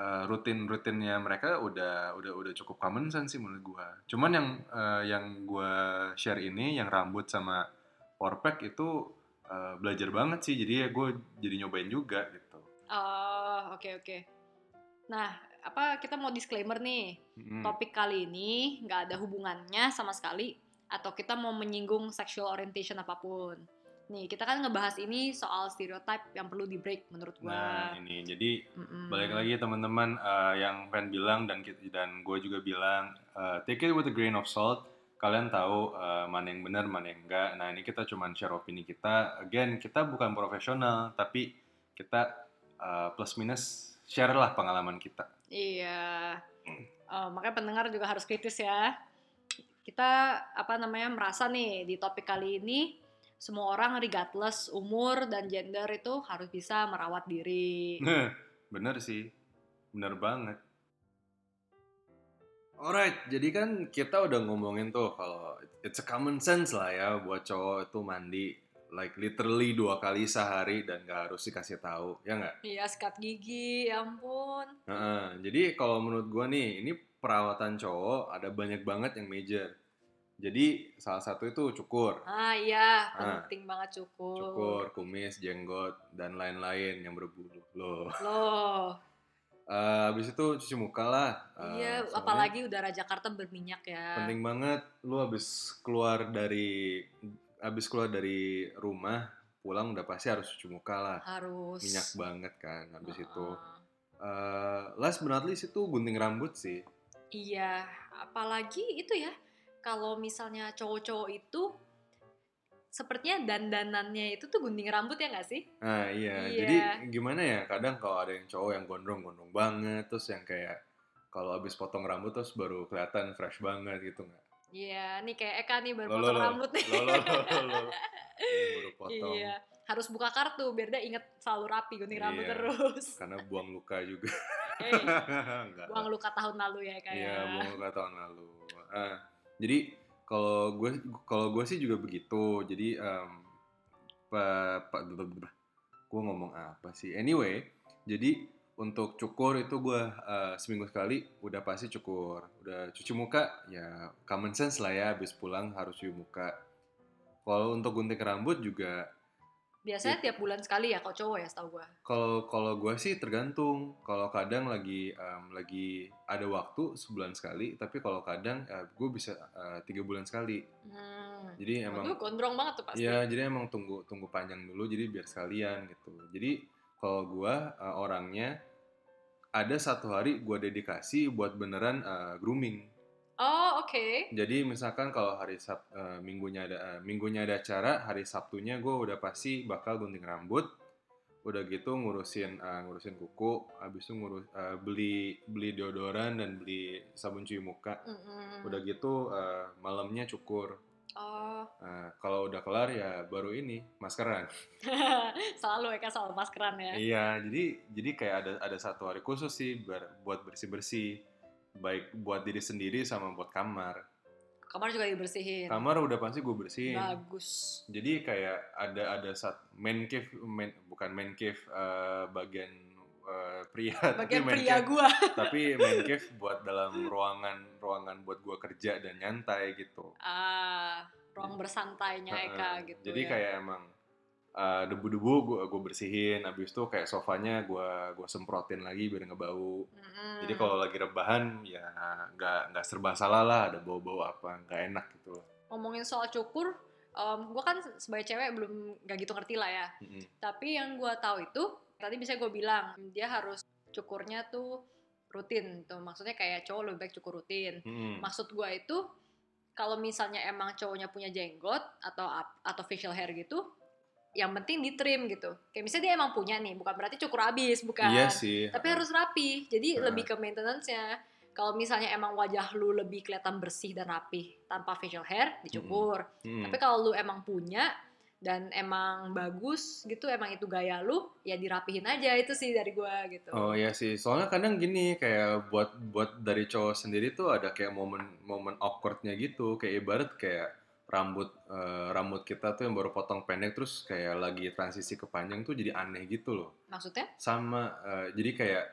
uh, rutin-rutinnya mereka udah udah udah cukup common sense sih menurut gua. Cuman yang uh, yang gua share ini, yang rambut sama power pack itu uh, belajar banget sih, jadi ya gua jadi nyobain juga gitu. Oh, oke okay, oke. Okay. Nah. Apa kita mau disclaimer nih, hmm. topik kali ini nggak ada hubungannya sama sekali atau kita mau menyinggung sexual orientation apapun. Nih kita kan ngebahas ini soal stereotype yang perlu di break menurut gue. Nah ini jadi Mm-mm. balik lagi teman-teman uh, yang Ren bilang dan kita, dan gue juga bilang uh, take it with a grain of salt. Kalian tahu uh, mana yang benar mana yang enggak. Nah ini kita cuma share opini kita. Again kita bukan profesional tapi kita uh, plus minus share lah pengalaman kita. Iya, oh, makanya pendengar juga harus kritis ya. Kita apa namanya merasa nih di topik kali ini semua orang regardless umur dan gender itu harus bisa merawat diri. Bener sih, bener banget. Alright, jadi kan kita udah ngomongin tuh kalau it's a common sense lah ya buat cowok itu mandi. like literally dua kali sehari dan gak harus dikasih tahu, ya nggak? Iya, sikat gigi, ya ampun. Nah, jadi kalau menurut gue nih, ini perawatan cowok ada banyak banget yang major. Jadi salah satu itu cukur. Ah iya, penting nah, banget cukur. Cukur, kumis, jenggot, dan lain-lain yang berbulu. Loh. Loh. Uh, abis itu cuci muka lah. Uh, iya, apalagi udara Jakarta berminyak ya. Penting banget. Lu abis keluar dari abis keluar dari rumah, pulang udah pasti harus cuci muka lah. Harus. Minyak banget kan abis uh-uh. itu. Uh, last but not least itu gunting rambut sih. Iya, apalagi itu ya. Kalau misalnya cowok-cowok itu sepertinya dandanannya itu tuh gunting rambut ya nggak sih? Ah iya. iya. Jadi gimana ya? Kadang kalau ada yang cowok yang gondrong-gondrong banget, terus yang kayak kalau abis potong rambut terus baru kelihatan fresh banget gitu nggak? Iya. Nih kayak Eka nih baru lolo, potong lolo. rambut nih. Lolo, lolo, lolo. Baru potong. Iya. Harus buka kartu biar dia inget selalu rapi gunting iya, rambut terus. Karena buang luka juga. Hey, buang luka tahun lalu ya Eka. Iya, buang luka tahun lalu. Ah. Jadi kalau gue kalau gue sih juga begitu. Jadi um, pak gue ngomong apa sih? Anyway, jadi untuk cukur itu gue uh, seminggu sekali udah pasti cukur. Udah cuci muka ya common sense lah ya, abis pulang harus cuci muka. Kalau untuk gunting rambut juga biasanya ya, tiap bulan sekali ya kalau cowok ya setahu gue. Kalau kalau gue sih tergantung. Kalau kadang lagi um, lagi ada waktu sebulan sekali, tapi kalau kadang uh, gue bisa uh, tiga bulan sekali. Hmm. Jadi emang. Aduh, gondrong banget tuh pasti. Iya, jadi emang tunggu tunggu panjang dulu, jadi biar sekalian gitu. Jadi kalau gue uh, orangnya ada satu hari gue dedikasi buat beneran uh, grooming. Oh, oke. Okay. Jadi misalkan kalau hari Sab, uh, minggunya ada uh, minggunya ada acara, hari Sabtunya gue udah pasti bakal gunting rambut. Udah gitu ngurusin uh, ngurusin kuku, habis itu ngurus uh, beli beli deodoran dan beli sabun cuci muka. Mm-mm. Udah gitu uh, malamnya cukur. Oh. Uh, kalau udah kelar ya baru ini maskeran. Selalu Eka selalu maskeran ya. Iya, jadi jadi kayak ada ada satu hari khusus sih ber, buat bersih-bersih. Baik buat diri sendiri sama buat kamar. Kamar juga dibersihin. Kamar udah pasti gue bersihin. Bagus. Jadi kayak ada ada saat man cave, man, bukan man cave uh, bagian uh, pria. Bagian tapi pria gue. Tapi man cave buat dalam ruangan ruangan buat gue kerja dan nyantai gitu. Ah, ruang bersantainya Eka uh, gitu. Jadi ya. Kayak emang uh, debu-debu gue gue bersihin, abis itu kayak sofanya gue gue semprotin lagi biar nggak bau. Mm-hmm. Jadi kalau lagi rebahan ya nggak nggak serba salah lah ada bau-bau apa nggak enak gitu. Ngomongin soal cukur, um, gue kan sebagai cewek belum nggak gitu ngerti lah ya. Mm-hmm. Tapi yang gue tahu itu tadi bisa gue bilang dia harus cukurnya tuh rutin, tuh maksudnya kayak cowok lebih baik cukur rutin. Mm-hmm. Maksud gue itu kalau misalnya emang cowoknya punya jenggot atau atau facial hair gitu. Yang penting ditrim gitu. Kayak misalnya dia emang punya nih, bukan berarti cukur abis, bukan. Iya sih. Tapi harus rapi. Jadi uh. lebih ke maintenance-nya. Kalau misalnya emang wajah lu lebih kelihatan bersih dan rapi tanpa facial hair, dicukur. Mm-hmm. Tapi kalau lu emang punya dan emang bagus gitu, emang itu gaya lu, ya dirapihin aja. Itu sih dari gua gitu. Oh iya sih. Soalnya kadang gini kayak buat buat dari cowok sendiri tuh ada kayak momen-momen awkward-nya gitu. Kayak ibarat kayak rambut uh, rambut kita tuh yang baru potong pendek terus kayak lagi transisi ke panjang tuh jadi aneh gitu loh. Maksudnya? Sama uh, jadi kayak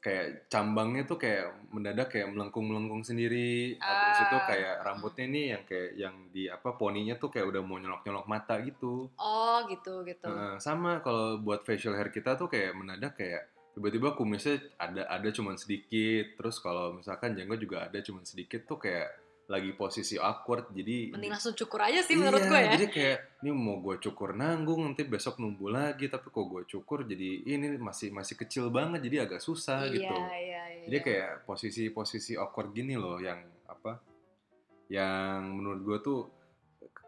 kayak cambangnya tuh kayak mendadak kayak melengkung-melengkung sendiri. Uh. Habis itu kayak rambutnya nih yang kayak yang di apa poninya tuh kayak udah mau nyolok-nyolok mata gitu. Oh, gitu gitu. Uh, sama kalau buat facial hair kita tuh kayak mendadak kayak tiba-tiba kumisnya ada ada cuman sedikit, terus kalau misalkan jenggot juga ada cuman sedikit tuh kayak lagi posisi awkward, jadi mending langsung cukur aja sih iya, menurut gue ya. Jadi kayak ini mau gue cukur nanggung nanti besok numbuh lagi, tapi kok gue cukur jadi ini masih masih kecil banget jadi agak susah iya, gitu. Iya, iya. Jadi kayak posisi-posisi awkward gini loh yang apa? Yang menurut gue tuh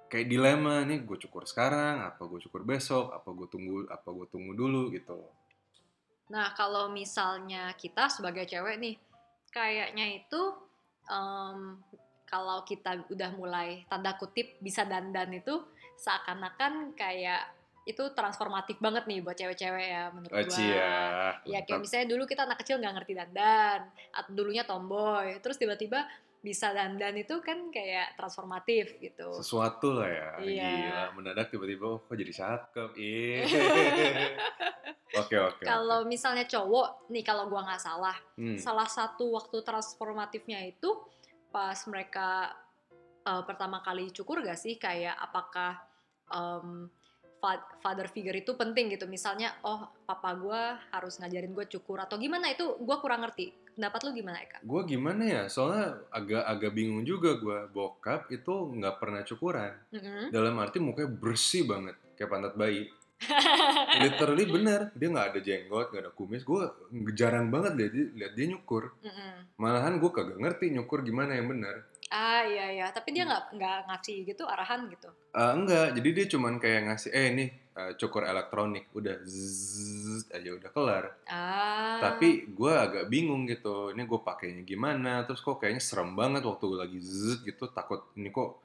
kayak dilema nih gue cukur sekarang, apa gue cukur besok, apa gue tunggu, apa gue tunggu dulu gitu. Nah kalau misalnya kita sebagai cewek nih kayaknya itu um, kalau kita udah mulai tanda kutip bisa dandan itu seakan-akan kayak itu transformatif banget nih buat cewek-cewek ya menurut gue. Ya kayak misalnya dulu kita anak kecil nggak ngerti dandan, dulunya tomboy, terus tiba-tiba bisa dandan itu kan kayak transformatif gitu. Sesuatu lah ya. Iya. Gila, mendadak tiba-tiba oh, kok jadi cakep. Iya. Oke, oke. Kalau misalnya cowok, nih kalau gua nggak salah, hmm. salah satu waktu transformatifnya itu pas mereka uh, pertama kali cukur gak sih? Kayak apakah um, father figure itu penting gitu? Misalnya, oh papa gua harus ngajarin gua cukur atau gimana itu? Gua kurang ngerti. Pendapat lu gimana, Eka? Gue gimana ya, soalnya agak-agak bingung juga gue. Bokap itu nggak pernah cukuran. Mm-hmm. Dalam arti mukanya bersih banget, kayak pantat bayi. Literally bener, dia nggak ada jenggot, nggak ada kumis. Gue jarang banget liat dia, liat dia nyukur. Mm-hmm. Malahan gue kagak ngerti nyukur gimana yang bener. Ah iya iya, tapi dia nggak hmm. nggak ngasih gitu arahan gitu? Uh, enggak, jadi dia cuman kayak ngasih, eh nih. cukur elektronik, udah zzz, aja udah kelar. Ah. Tapi gue agak bingung gitu, ini gue pakainya gimana? Terus kok kayaknya serem banget waktu gue lagi zzz gitu, takut ini kok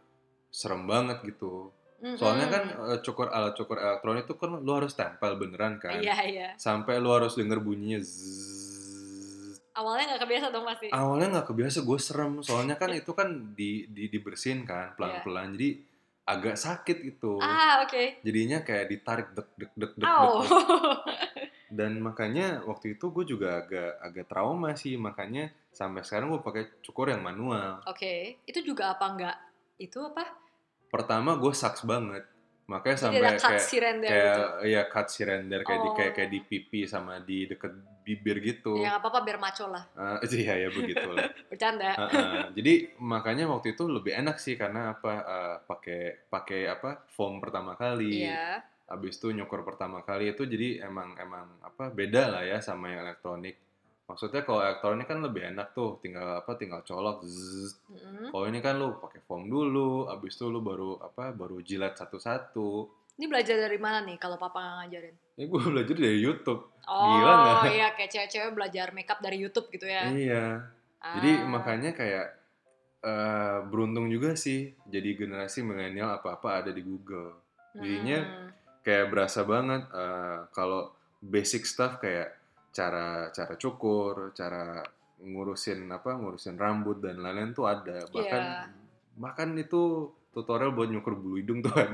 serem banget gitu. Mm-hmm. Soalnya kan cukur alat cukur elektronik itu kan lu harus tempel beneran kan? Iya iya. Sampai lu harus denger bunyinya zzz. Awalnya nggak kebiasa dong pasti. Awalnya nggak kebiasa, gue serem. Soalnya kan itu kan di, di dibersihin kan pelan-pelan, yeah. Jadi agak sakit itu, ah, okay. Jadinya kayak ditarik deg deg deg deg, deg. Dan makanya waktu itu gue juga agak agak trauma sih, makanya sampai sekarang gue pakai cukur yang manual. Oke, okay. Itu juga apa enggak? Itu apa? Pertama gue sucks banget, makanya sampai kayak kayak gitu. Ya cut sirender kayak oh. di kayak kayak di pipi sama di deket bibir gitu. Ya nggak apa-apa biar maco lah. Uh, iya ya begitulah. Bercanda. Uh, uh. Jadi makanya waktu itu lebih enak sih karena apa uh, pakai pakai apa foam pertama kali. Iya. Abis itu nyukur pertama kali itu jadi emang emang apa beda lah ya sama yang elektronik. Maksudnya kalau elektronik kan lebih enak tuh, tinggal apa, tinggal colok. Mm-hmm. Kalau ini kan lu pakai foam dulu, abis itu lu baru apa, baru jilat satu-satu. Ini belajar dari mana nih kalau papa nggak ngajarin? Ini gue belajar dari YouTube. Oh, gila nggak? Oh iya, kayak cewek-cewek belajar makeup dari YouTube gitu ya? Iya. Ah. Jadi makanya kayak uh, beruntung juga sih, jadi generasi milenial apa-apa ada di Google. Jadinya hmm. kayak berasa banget uh, kalau basic stuff kayak cara cara cukur, cara ngurusin apa, ngurusin rambut dan lain-lain tuh ada. Bahkan yeah. bahkan itu tutorial buat nyukur bulu hidung tuh ada.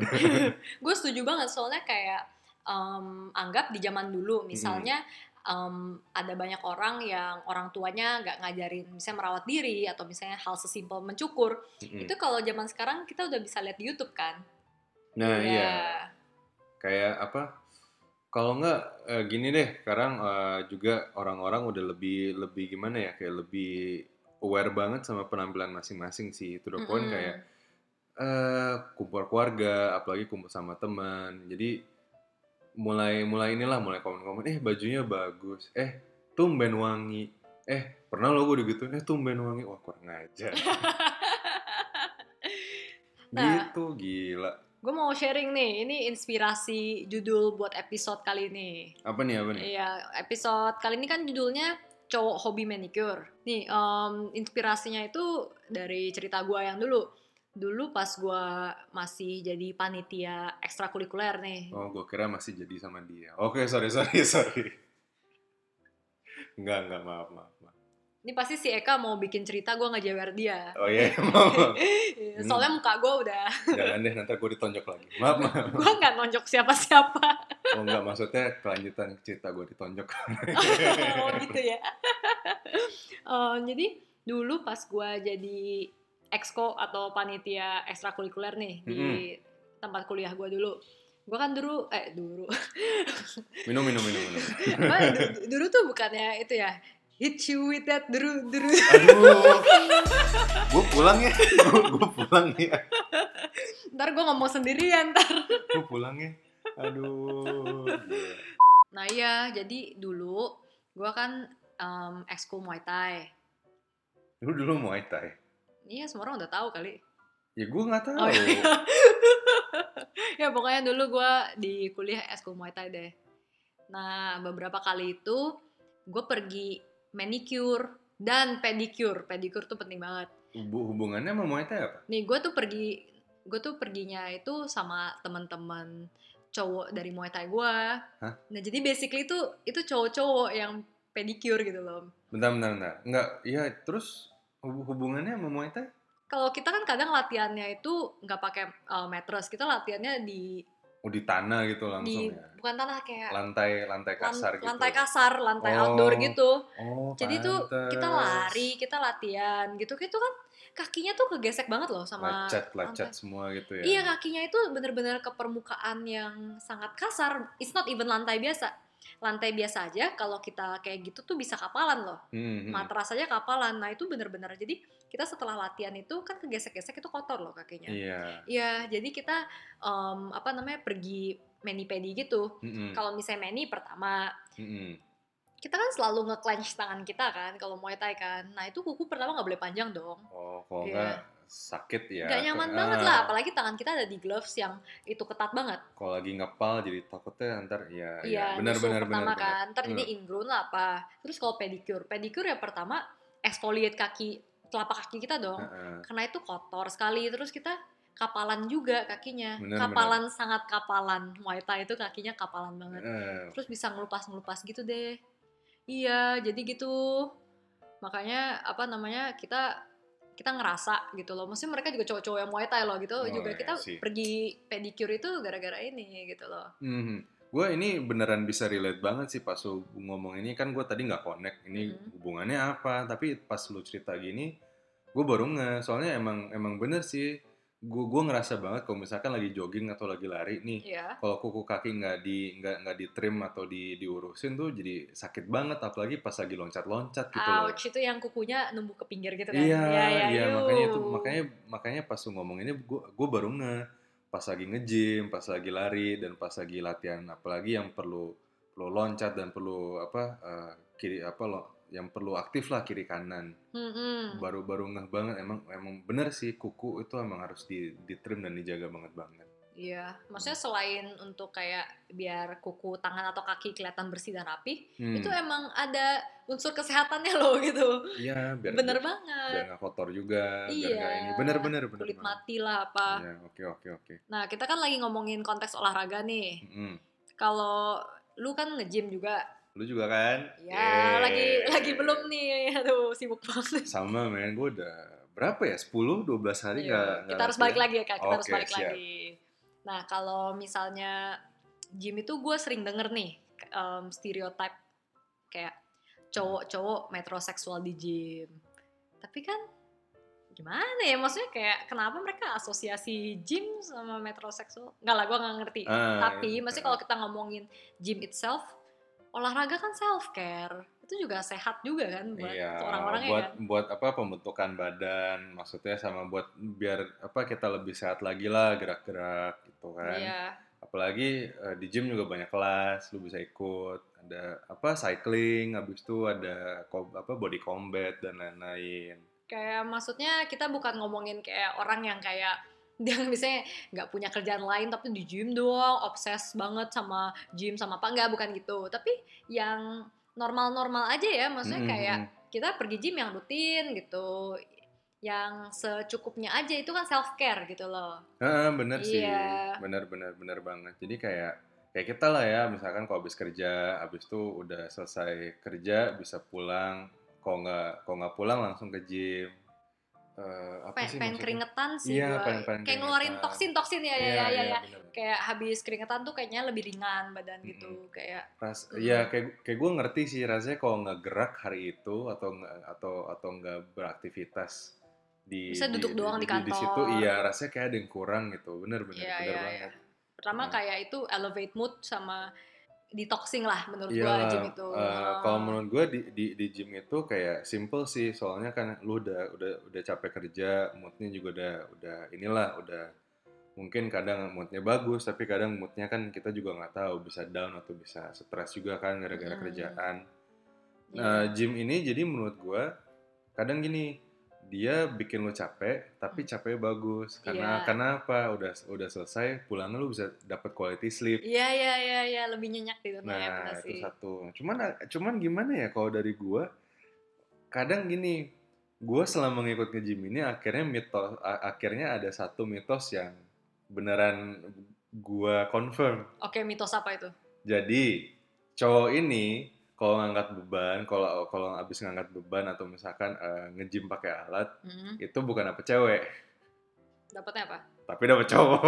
Gue setuju banget soalnya kayak um, anggap di zaman dulu misalnya mm. um, ada banyak orang yang orang tuanya nggak ngajarin misalnya merawat diri atau misalnya hal sesimpel mencukur. Mm-hmm. Itu kalau zaman sekarang kita udah bisa lihat di YouTube kan. Nah, yeah. iya. Kayak apa? Kalau nggak eh, gini deh, sekarang eh, juga orang-orang udah lebih lebih gimana ya, kayak lebih aware banget sama penampilan masing-masing sih. To the point mm-hmm. kayak eh, kumpul keluarga, apalagi kumpul sama teman. Jadi mulai mulai inilah mulai komen-komen, eh bajunya bagus, eh tumben wangi, eh pernah lo gue digituin, eh tumben wangi, wah kurang ajar. Nah. Gitu gila. Gue mau sharing nih, ini inspirasi judul buat episode kali ini. Apa nih, apa nih? Iya, episode kali ini kan judulnya cowok hobi manicure. Nih, um, inspirasinya itu dari cerita gue yang dulu. Dulu pas gue masih jadi panitia ekstrakurikuler nih. Oh, gue kira masih jadi sama dia. Oke, okay, sorry, sorry, sorry. Enggak, enggak, maaf, maaf, maaf. Ini pasti si Eka mau bikin cerita gue ngejewer dia. Oh iya, yeah, mau. Soalnya muka gue udah. Jangan deh, nanti gue ditonjok lagi. Maaf, maaf. Gue gak nonjok siapa-siapa. Oh enggak, maksudnya kelanjutan cerita gue ditonjok. Oh gitu ya. uh, Jadi dulu pas gue jadi exco atau panitia ekstrakurikuler nih, mm-hmm. di tempat kuliah gue dulu. Gue kan dulu, eh dulu Minum, minum, minum, minum. Dulu tuh bukannya itu ya, hit you with that duru duru. Aduh, gue pulang ya, gue pulang ya. Ntar gue ngomong sendirian ntar. Gue pulang ya, aduh. Nah iya, jadi dulu gue kan um, ekskul Muay Thai. Lu dulu Muay Thai? Iya, semua orang udah tahu kali. Ya gue nggak tahu. Oh, iya. Ya pokoknya dulu gue di kuliah ekskul Muay Thai deh. Nah beberapa kali itu gue pergi manicure dan pedicure. Pedicure tuh penting banget. Hubungannya sama Muay Thai apa? Nih, gue tuh pergi, gue tuh perginya itu sama teman-teman cowok dari Muay Thai gue. Hah? Nah, jadi basically tuh itu cowok-cowok yang pedicure gitu loh. Bentar, bentar, bentar. Enggak, iya terus Hubungannya sama Muay Thai? Kalau kita kan kadang latihannya itu nggak pakai uh, mattress, kita latihannya di Oh di tanah gitu langsung di, ya? Bukan tanah, kayak lantai lantai kasar lan, gitu. Lantai kasar, lantai oh, outdoor gitu. Oh, jadi pantes. Tuh kita lari, kita latihan gitu gitu kan. Kakinya tuh kegesek banget loh sama lecet lecet semua gitu ya. Iya, kakinya itu benar-benar ke permukaan yang sangat kasar. It's not even lantai biasa. Lantai biasa aja kalau kita kayak gitu tuh bisa kapalan loh. Hmm, Matras aja kapalan. Nah, itu benar-benar jadi kita setelah latihan itu kan kegesek-gesek itu kotor loh kakinya. Iya. Iya, jadi kita um, apa namanya pergi mani-pedi gitu. Mm-hmm. Kalau misalnya mani pertama, mm-hmm. kita kan selalu nge-clench tangan kita kan kalau Muay Thai kan. Nah itu kuku pertama nggak boleh panjang dong. Oh, kalau yeah. nggak sakit ya. Nggak nyaman ah. banget lah, apalagi tangan kita ada di gloves yang itu ketat banget. Kalau lagi ngepal jadi takutnya ntar ya. Iya. Benar-benar benar. Kan ntar jadi ingrown lah apa. Terus kalau pedicure, pedicure ya pertama exfoliate kaki. Telapak kaki kita dong, uh-uh. karena itu kotor sekali. Terus kita kapalan juga kakinya, bener, kapalan bener. sangat kapalan. Muay Thai itu kakinya kapalan banget. Uh. Terus bisa ngelupas-ngelupas gitu deh. Iya, jadi gitu. Makanya apa namanya kita kita ngerasa gitu loh. Maksudnya mereka juga cowok-cowok yang Muay Thai loh gitu. Oh, juga kita sih. Pergi pedicure itu gara-gara ini gitu loh. Mm-hmm. Gue ini beneran bisa relate banget sih pas lu ngomong ini, kan gue tadi nggak connect ini hmm. hubungannya apa, tapi pas lu cerita gini gue baru nge, soalnya emang emang bener sih, gue gue ngerasa banget kalau misalkan lagi jogging atau lagi lari nih, yeah. kalau kuku kaki nggak di nggak nggak di trim atau di diurusin tuh jadi sakit banget, apalagi pas lagi loncat-loncat gitu loh. Ouch, itu yang kukunya nembus ke pinggir gitu kan? Iya yeah, iya yeah, yeah, makanya itu makanya makanya pas lu ngomong ini gue gue baru nge. Pas lagi nge-gym, pas lagi lari, dan pas lagi latihan, apalagi yang perlu perlu loncat dan perlu apa uh, kiri apa lo, yang perlu aktif lah kiri kanan. Mm-hmm. Baru-baru ngeh banget, emang emang bener sih kuku itu emang harus di ditrim dan dijaga banget banget. Iya, maksudnya selain untuk kayak biar kuku tangan atau kaki kelihatan bersih dan rapi, hmm. itu emang ada unsur kesehatannya loh gitu. Iya, biar bener banget. Biar nggak kotor juga. Iya. Biar ini bener-bener bener. Kulit mati lah apa. Iya, oke oke oke. Nah kita kan lagi ngomongin konteks olahraga nih. Mm-hmm. Kalau lu kan nge-gym juga. Lu juga kan? Iya, lagi lagi belum nih, aduh sibuk banget. Sama men, gue udah berapa ya? sepuluh dua belas hari nggak. Iya. Kita harus balik lagi ya kak. Kita okay, harus balik siap. lagi. Nah, kalau misalnya gym itu gue sering denger nih um, stereotype kayak cowok-cowok metroseksual di gym. Tapi kan gimana ya? Maksudnya kayak kenapa mereka asosiasi gym sama metroseksual? Enggak lah, gue gak ngerti. Uh, Tapi, uh, maksudnya kalau kita ngomongin gym itself, olahraga kan self-care. Itu juga sehat juga kan buat iya, orang-orangnya buat, kan buat apa pembentukan badan maksudnya, sama buat biar apa kita lebih sehat lagi lah, gerak-gerak gitu kan. Iya. Apalagi uh, di gym juga banyak kelas, lu bisa ikut, ada apa cycling, habis itu ada ko- apa body combat dan lain-lain. Kayak maksudnya kita bukan ngomongin kayak orang yang kayak dia misalnya nggak punya kerjaan lain tapi di gym doang, obses banget sama gym sama apa, nggak, bukan gitu. Tapi yang normal-normal aja ya, maksudnya mm-hmm. kayak kita pergi gym yang rutin gitu, yang secukupnya aja, itu kan self care gitu loh. Ah benar sih, benar benar benar banget. Jadi kayak kayak kita lah ya, misalkan kalau habis kerja, habis itu udah selesai kerja bisa pulang, kalau nggak kalau nggak pulang langsung ke gym. Uh, apa Pen, sih pengen maksudnya? Keringetan sih ya, pen, pen, kayak ngeluarin toksin-toksin ya ya ya, ya, ya. Kayak habis keringetan tuh kayaknya lebih ringan badan mm-hmm. gitu kayak Ras, mm. ya kayak kayak gue ngerti sih rasanya kalau nggak gerak hari itu atau atau atau nggak beraktivitas di bisa duduk di, doang di, di kantor di situ, iya rasanya kayak ada yang kurang gitu, bener bener ya, bener ya, banget ya. Pertama nah. kayak itu elevate mood sama detoxing lah menurut ya, gue gym itu. Uh, kalau menurut gue di, di di gym itu kayak simple sih, soalnya kan lu udah udah udah capek kerja, moodnya juga udah udah inilah udah mungkin kadang moodnya bagus tapi kadang moodnya kan kita juga nggak tahu, bisa down atau bisa stres juga kan gara-gara hmm. kerjaan. Nah yeah. uh, gym ini jadi menurut gue kadang gini, dia bikin lo capek tapi capeknya bagus karena yeah. karena apa udah udah selesai pulangnya lo bisa dapat quality sleep. Iya iya iya ya, lebih nyenyak gitu. Nah ya, itu sih. Satu cuman cuman gimana ya, kalau dari gua kadang gini, gua selama ngikut ke gym ini akhirnya mitos akhirnya ada satu mitos yang beneran gua confirm. Oke, mitos apa itu? Jadi cowok ini kalau ngangkat beban, kalau kalau abis ngangkat beban atau misalkan uh, nge-gym pakai alat, mm-hmm. itu bukan dapet cewek. Dapetnya apa? Tapi dapet cowok.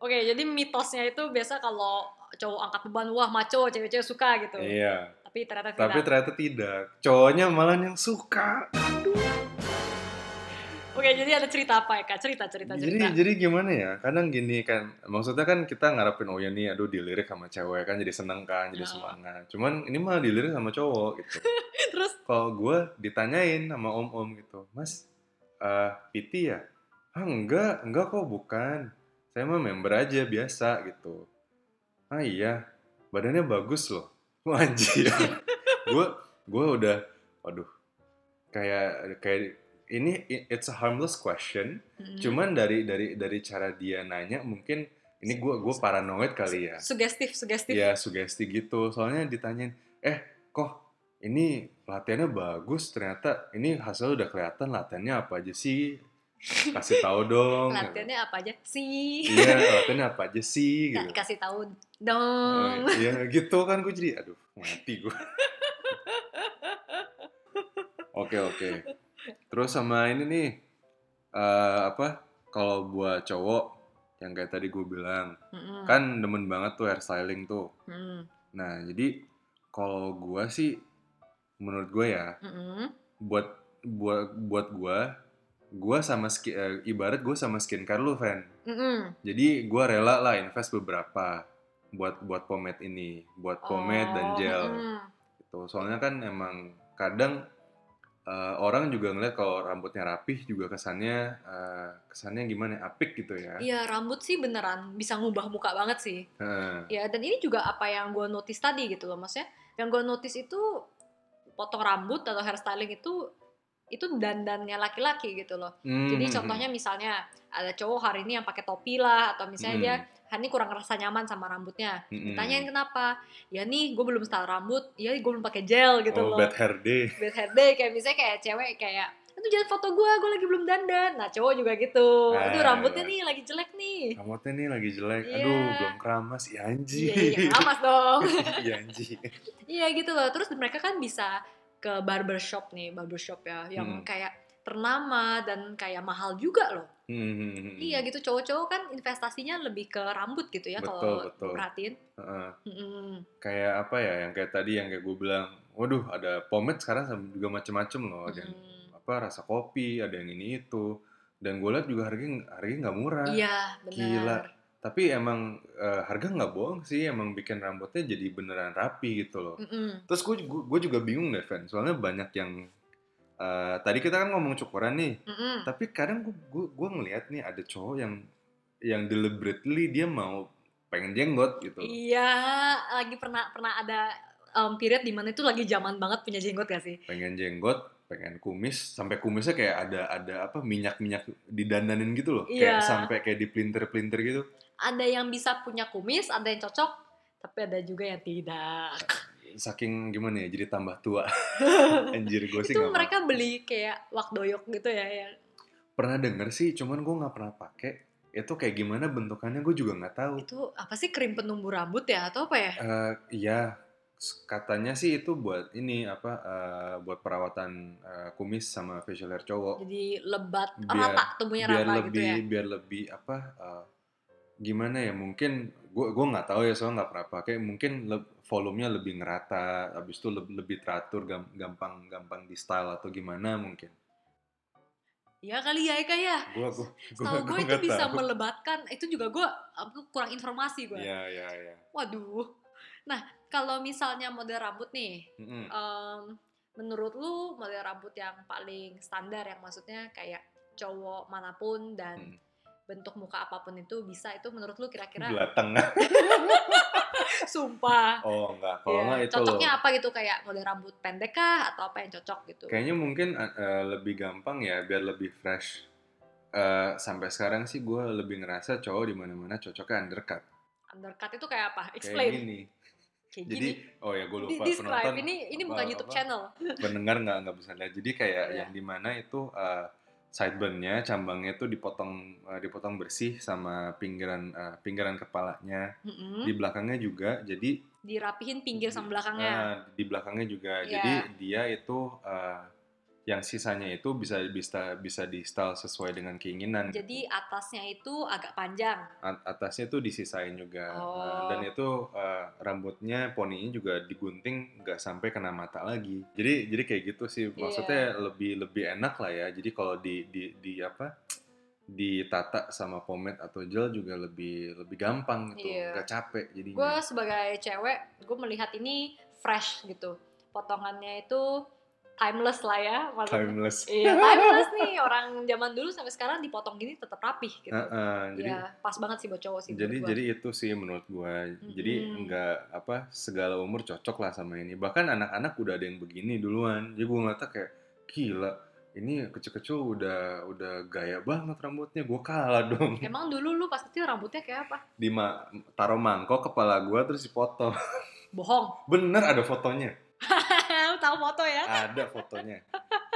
Oke, jadi mitosnya itu biasa kalau cowok angkat beban, wah maco, cewek-cewek suka gitu. Iya. Tapi ternyata tidak. Tapi ternyata tidak. Cowoknya malah yang suka. Aduh. Oke, jadi ada cerita apa ya, Kak? Cerita-cerita. Jadi, jadi gimana ya? Kadang gini kan, maksudnya kan kita ngarepin, oh ya nih, aduh dilirik sama cewek kan jadi seneng kan, jadi oh. semangat. Cuman ini malah dilirik sama cowok gitu. Terus? Kalau gue ditanyain sama om-om gitu, Mas, uh, piti ya? Ah enggak, enggak kok bukan. Saya mah member aja, biasa gitu. Ah iya, badannya bagus loh. Wah anjir. Gue gue udah, aduh, kayak kayak... Ini it's a harmless question, mm-hmm. cuman dari dari dari cara dia nanya mungkin ini gue gue paranoid kali ya. Sugestif, sugestif. Ya sugestif gitu. Soalnya ditanyain, eh kok ini latihannya bagus ternyata ini hasil udah kelihatan latihannya apa aja sih? Kasih tahu dong. Latihannya apa aja sih? Iya latihannya apa aja sih? Gitu. Kasih tahu dong. Iya oh, gitu kan gue jadi, aduh mati gue. Oke oke. Terus sama ini nih, uh, apa, kalau buat cowok, yang kayak tadi gue bilang, mm-hmm. kan demen banget tuh hairstyling tuh. Mm-hmm. Nah, jadi kalau gue sih, menurut gue ya, mm-hmm. buat buat buat gue, gue sama, uh, ibarat gue sama skincare lu, Van. Mm-hmm. Jadi gue rela lah invest beberapa buat buat pomade ini, buat pomade oh, dan gel. Mm-hmm. Gitu. Soalnya kan emang kadang, Uh, orang juga ngeliat kalau rambutnya rapih juga kesannya uh, kesannya gimana apik gitu ya. Iya rambut sih beneran bisa ngubah muka banget sih. Hmm. Ya dan ini juga apa yang gue notice tadi gitu loh, maksudnya yang gue notice itu potong rambut atau hairstyling itu itu dandannya laki-laki gitu loh. Hmm. Jadi contohnya misalnya ada cowok hari ini yang pakai topi lah atau misalnya hmm. dia Hani kurang rasa nyaman sama rambutnya. Mm-hmm. Ditanyain kenapa? Ya nih, gue belum style rambut. Ya gue belum pakai gel gitu oh, loh. Bad hair day. Bad hair day. Kayak misalnya kayak cewek kayak, aduh jangan foto gue, gue lagi belum dandan. Nah cowok juga gitu. Eh, aduh rambutnya nih lagi jelek nih. Rambutnya nih lagi jelek. Yeah. Aduh belum keramas. Ya anji. Iya ya, keramas dong. Iya anji. Iya gitu loh. Terus mereka kan bisa ke barbershop nih, barbershop ya, yang hmm. kayak ternama dan kayak mahal juga loh. Hmm. Iya gitu, cowok-cowok kan investasinya lebih ke rambut gitu ya kalau perhatiin. Uh, kayak apa ya yang kayak tadi yang kayak gue bilang, waduh ada pomade sekarang juga macem-macem loh, ada hmm. yang apa rasa kopi, ada yang ini itu, dan gue liat juga harganya harganya nggak murah. Iya benar. Gila. Tapi emang uh, harga nggak bohong sih, emang bikin rambutnya jadi beneran rapi gitu loh. Mm-mm. Terus gue gue juga bingung deh, Van, soalnya banyak yang Uh, tadi kita kan ngomong cukuran nih, mm-hmm. tapi kadang gue ngelihat nih ada cowok yang yang deliberately dia mau pengen jenggot gitu. Iya, lagi pernah pernah ada um, period di mana itu lagi zaman banget punya jenggot gak sih? Pengen jenggot, pengen kumis, sampai kumisnya kayak ada ada apa minyak-minyak didandanin gitu loh, yeah. kayak sampai kayak dipelintir-pelintir gitu. Ada yang bisa punya kumis, ada yang cocok, tapi ada juga yang tidak. Saking gimana ya, jadi tambah tua. Anjir gue sih itu gak mereka mau. Beli kayak wakdoyok gitu ya yang... Pernah denger sih, cuman gue gak pernah pakai. Itu kayak gimana bentukannya gue juga gak tahu. Itu apa sih, krim penumbuh rambut ya atau apa ya? Uh, iya, katanya sih itu buat ini apa uh, buat perawatan uh, kumis sama facial hair cowok. Jadi lebat, biar, rata, tubuhnya biar rata lebih, gitu ya. Biar lebih apa... Uh, gimana ya, mungkin gue gue nggak tahu ya soalnya nggak pernah pakai, mungkin le, volumenya lebih ngerata, abis itu le, lebih teratur, gampang gampang di style atau gimana mungkin ya kali ya Eka ya. Gue gue gue itu bisa tahu. Melebatkan itu juga gue kurang informasi gue ya ya ya. Waduh, nah kalau misalnya model rambut nih, mm-hmm. um, menurut lu model rambut yang paling standar yang maksudnya kayak cowok manapun dan hmm. bentuk muka apapun itu bisa, itu menurut lu kira-kira belah tengah. Sumpah. Oh enggak, kalau ya. Enggak itu cocoknya loh. Apa gitu, kayak model rambut pendek kah atau apa yang cocok gitu? Kayaknya mungkin uh, lebih gampang ya, biar lebih fresh. uh, Sampai sekarang sih gue lebih ngerasa cowok di mana-mana cocoknya undercut. Undercut itu kayak apa? Explain. Kayak gini. Kayak jadi, gini. Oh ya gue lupa. Describe, penonton, ini, ini bukan apa, YouTube apa, channel. Pendengar gak, gak bisa lihat. Jadi kayak yeah. yang dimana itu uh, sideburn-nya, cambangnya tuh dipotong uh, dipotong bersih sama pinggiran uh, pinggiran kepalanya. Mm-hmm. Di belakangnya juga, jadi dirapihin pinggir sama belakangnya. Uh, di belakangnya juga, yeah. Jadi dia itu uh, yang sisanya itu bisa bisa bisa di style sesuai dengan keinginan. Jadi atasnya itu agak panjang. At- atasnya itu disisain juga. Oh. Dan itu uh, rambutnya poninya juga digunting nggak sampai kena mata lagi. Jadi jadi kayak gitu sih maksudnya, yeah. lebih lebih enak lah ya. Jadi kalau di di di apa ditata sama pomade atau gel juga lebih lebih gampang gitu, yeah. nggak capek jadinya. Gue sebagai cewek gue melihat ini fresh gitu. Potongannya itu timeless lah ya, maksudnya. Timeless. Iya, timeless nih, orang zaman dulu sampai sekarang dipotong gini tetap rapih gitu. Uh, uh, jadi ya, pas banget sih buat cowok sih. Jadi jadi itu sih menurut gua. Mm-hmm. Jadi enggak apa segala umur cocok lah sama ini. Bahkan anak-anak udah ada yang begini duluan. Jadi gua ngeliatnya kayak gila. Ini kecil-kecil udah udah gaya banget rambutnya, gue kalah dong. Emang dulu lu pas kecil rambutnya kayak apa? Di ma- taruh mangkok kepala gue terus dipotong. Bohong. Bener ada fotonya. Tahu foto ya? Ada fotonya.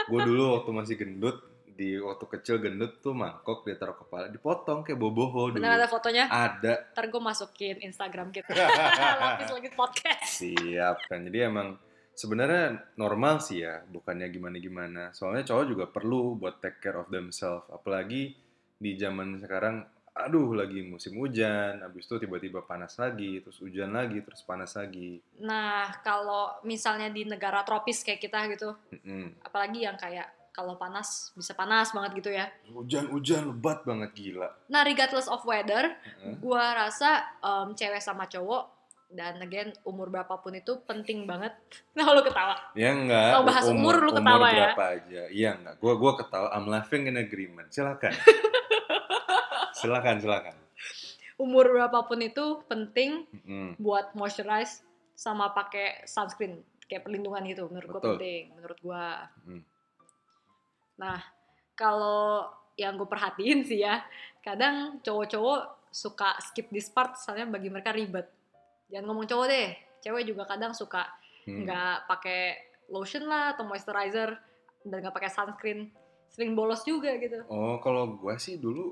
Gue dulu waktu masih gendut, di waktu kecil gendut tuh mangkok dia taruh kepala, dipotong kayak boboho dulu. Bener ada fotonya? Ada. Ntar gue masukin Instagram kita. Lapis Legit Podcast. Siap kan, jadi emang sebenarnya normal sih ya, bukannya gimana-gimana. Soalnya cowok juga perlu buat take care of themselves. Apalagi di zaman sekarang, aduh lagi musim hujan, abis itu tiba-tiba panas lagi, terus hujan lagi, terus panas lagi. Nah, kalau misalnya di negara tropis kayak kita gitu, mm-mm. apalagi yang kayak kalau panas, bisa panas banget gitu ya. Hujan-hujan lebat banget, gila. Nah, regardless of weather, mm-hmm. gua rasa um, cewek sama cowok, dan again, umur berapapun itu penting banget. Nah, lu ketawa. Ya enggak. Kalau bahas umur, umur lu ketawa umur ya. Umur berapa aja. Iya enggak. Gua gua ketawa. I'm laughing in agreement. Silakan. silakan, silakan. Umur berapapun itu penting mm. buat moisturize sama pakai sunscreen, kayak perlindungan gitu. Menurut Betul. Gua penting, menurut gua. Mm. Nah, kalau yang gua perhatiin sih ya, kadang cowok-cowok suka skip this part soalnya bagi mereka ribet. Jangan ngomong cowok deh, cewek juga kadang suka nggak hmm. pakai lotion lah atau moisturizer dan nggak pakai sunscreen, sering bolos juga gitu. Oh, kalau gue sih dulu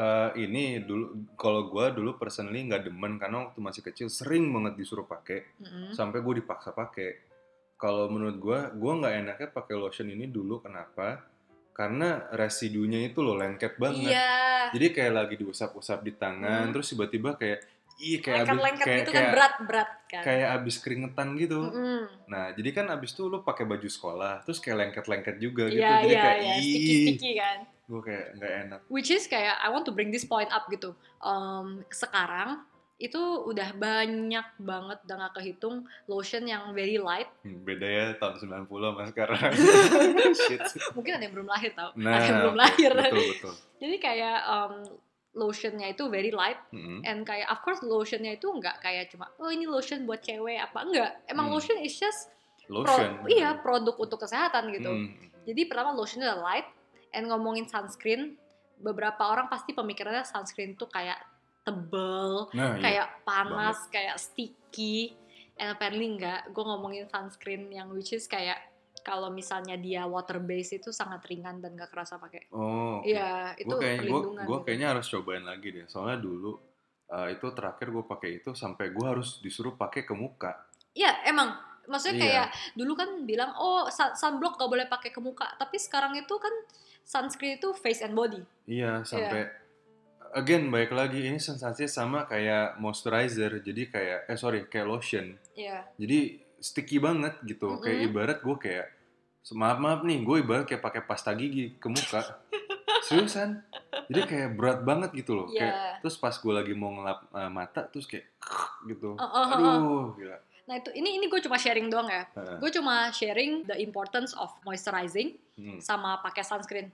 uh, ini dulu kalau gue dulu personally nggak demen karena waktu masih kecil sering banget disuruh pakai, mm-hmm. sampai gue dipaksa pakai. Kalau menurut gue, gue nggak enaknya pakai lotion ini dulu kenapa? Karena residunya itu loh lengket banget. Yeah. Jadi kayak lagi diusap-usap di tangan, hmm. terus tiba-tiba kayak Iya kayak abis, kayak, gitu kan berat-berat kan. Kayak abis keringetan gitu. Mm-hmm. Nah, jadi kan abis itu lu pakai baju sekolah, terus kayak lengket-lengket juga gitu. Yeah, jadi yeah, kayak yeah. sticky-sticky kan. Gue kayak enggak enak. Which is kayak I want to bring this point up gitu. Um, sekarang itu udah banyak banget udah gak kehitung lotion yang very light. Beda ya tahun sembilan puluh sama sekarang. Shit. Mungkin ada yang belum lahir tau. Nah, ada yang belum lahir. Betul-betul. Jadi kayak um, lotionnya itu very light, mm-hmm. and kayak of course lotionnya itu nggak kayak cuma oh ini lotion buat cewek apa enggak, emang mm. lotion is just lotion. Pro, iya produk untuk kesehatan gitu. Mm. Jadi pertama lotionnya udah light, and ngomongin sunscreen, beberapa orang pasti pemikirannya sunscreen tuh kayak tebel, nah, kayak iya. panas, banget. Kayak sticky, and apparently enggak. Gue ngomongin sunscreen yang which is kayak kalau misalnya dia water base itu sangat ringan dan gak kerasa pakai. Oh. Iya, okay. Itu kayaknya, perlindungan. Gue gitu. Kayaknya harus cobain lagi deh. Soalnya dulu uh, itu terakhir gue pakai itu sampai gue harus disuruh pakai ke muka. Iya, emang. Maksudnya iya. kayak dulu kan bilang oh sun- sunblock gak boleh pakai ke muka. Tapi sekarang itu kan sunscreen itu face and body. Iya, sampai iya. Again, baik lagi ini sensasinya sama kayak moisturizer. Jadi kayak eh sorry kayak lotion. Iya. Jadi sticky banget gitu, mm-hmm. kayak ibarat gue kayak maaf maaf nih gue ibarat kayak pakai pasta gigi ke muka. Seriusan, jadi kayak berat banget gitu loh. Yeah. Kayak terus pas gue lagi mau ngelap uh, mata terus kayak gitu. Oh, oh, aduh oh. Gila. Nah itu ini ini gue cuma sharing doang ya. Uh. Gue cuma sharing the importance of moisturizing hmm. sama pakai sunscreen.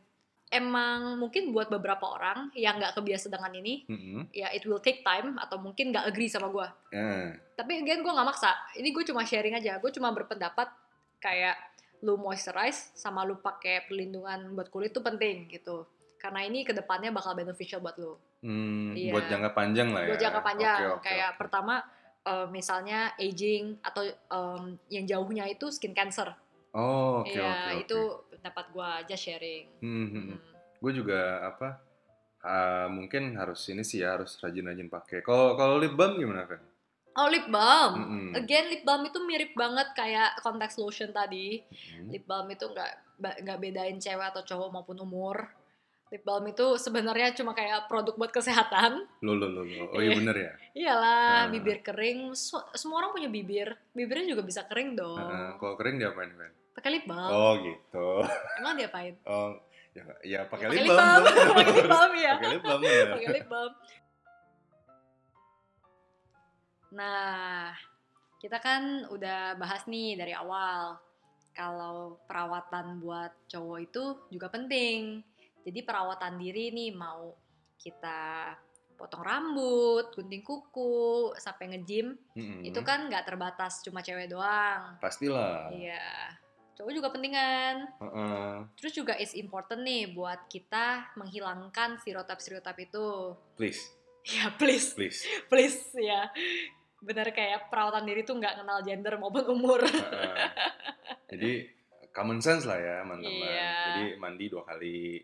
Emang mungkin buat beberapa orang yang nggak kebiasa dengan ini, mm-hmm. ya it will take time atau mungkin nggak agree sama gue. Yeah. Tapi again gue nggak maksa. Ini gue cuma sharing aja. Gue cuma berpendapat kayak lu moisturize sama lu pakai perlindungan buat kulit tuh penting gitu. Karena ini kedepannya bakal beneficial buat lu. Hmm, yeah. Buat jangka panjang lah ya. Buat jangka panjang. Okay, okay, kayak okay. Pertama uh, misalnya aging atau um, yang jauhnya itu skin cancer. Oh, oke okay, ya, oke. Okay, okay. Itu tempat gue aja sharing. Hmm. Hmm. Gue juga apa? Uh, mungkin harus ini sih ya, harus rajin-rajin pakai. Kalau kalau lip balm gimana kan? Oh, lip balm. Mm-hmm. Again, lip balm itu mirip banget kayak contact lotion tadi. Mm-hmm. Lip balm itu nggak nggak bedain cewek atau cowok maupun umur. Lip balm itu sebenarnya cuma kayak produk buat kesehatan. Loh, loh, loh. Oh iya bener ya? Iyalah, uh. bibir kering. So, semua orang punya bibir. Bibirnya juga bisa kering dong. Uh, kalau kering diapain, Ben? Pakai lip balm. Oh gitu. Emang diapain? Oh. Ya, ya pakai lip balm, pakai lip balm ya, pakai lip balm ya, pakai lip balm. Nah, kita kan udah bahas nih dari awal kalau perawatan buat cowok itu juga penting. Jadi perawatan diri nih, mau kita potong rambut, gunting kuku, sampai nge-gym, mm-hmm. itu kan nggak terbatas cuma cewek doang. Pastilah. Iya. Cowok juga penting kan. Uh-uh. Terus juga it's important nih buat kita menghilangkan stereotip-stereotip itu. Please. Ya please. Please. Please ya. Benar kayak perawatan diri tuh nggak kenal gender maupun umur. Uh-uh. Jadi common sense lah ya teman-teman. Iya. Jadi mandi dua kali.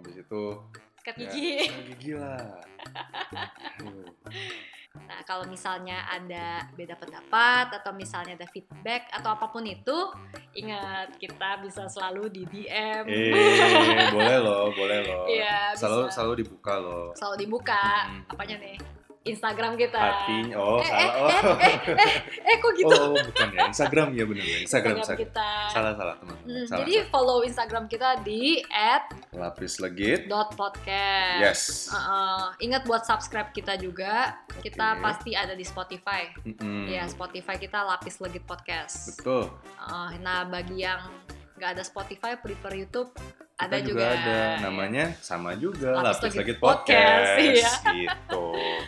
Habis itu sikat gigi. Ya, gigi lah. Nah kalau misalnya ada beda pendapat atau misalnya ada feedback atau apapun itu, ingat kita bisa selalu di D M. Eh boleh loh, boleh loh. Iya, selalu bisa. Selalu dibuka loh. Selalu dibuka. Hmm. Apanya nih? Instagram kita. Hatinya. Oh eh, salah. Eh, oh. Eh, eh, eh, eh kok gitu? Oh, oh bukan ya. Instagram ya benar. Instagram, Instagram, Instagram kita. Salah salah teman-teman. Hmm, salah, jadi salah. Follow Instagram kita di at lapislegit dot podcast. Yes. Uh-uh. Ingat buat subscribe kita juga. Okay. Kita pasti ada di Spotify. Mm-hmm. Ya Spotify kita Lapis Legit Podcast. Betul. Uh, nah bagi yang nggak ada Spotify, prefer YouTube. Kita ada juga, juga ada namanya sama juga Lapis Legit Podcast, podcast ya. Gitu.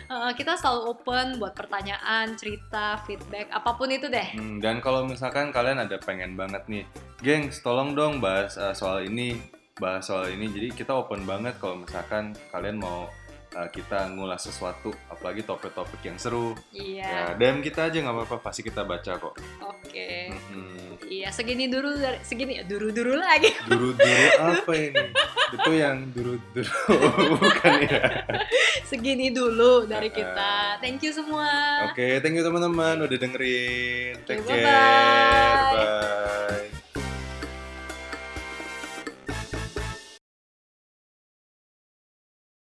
Uh, kita selalu open buat pertanyaan, cerita, feedback, apapun itu deh. Hmm, dan kalau misalkan kalian ada pengen banget nih, gengs, tolong dong bahas uh, soal ini, bahas soal ini. Jadi kita open banget kalau misalkan kalian mau uh, kita ngulas sesuatu, apalagi topik-topik yang seru. Iya. Ya, D M kita aja nggak apa-apa, pasti kita baca kok. Oke. Okay. Mm-hmm. Iya, segini dulu dari segini ya, duru-duru lagi. Duru-duru apa ini? Itu yang duru-duru bukan ya. Segini dulu dari kita. Thank you semua. Oke, okay, thank you teman-teman udah dengerin. Take okay, care. Bye.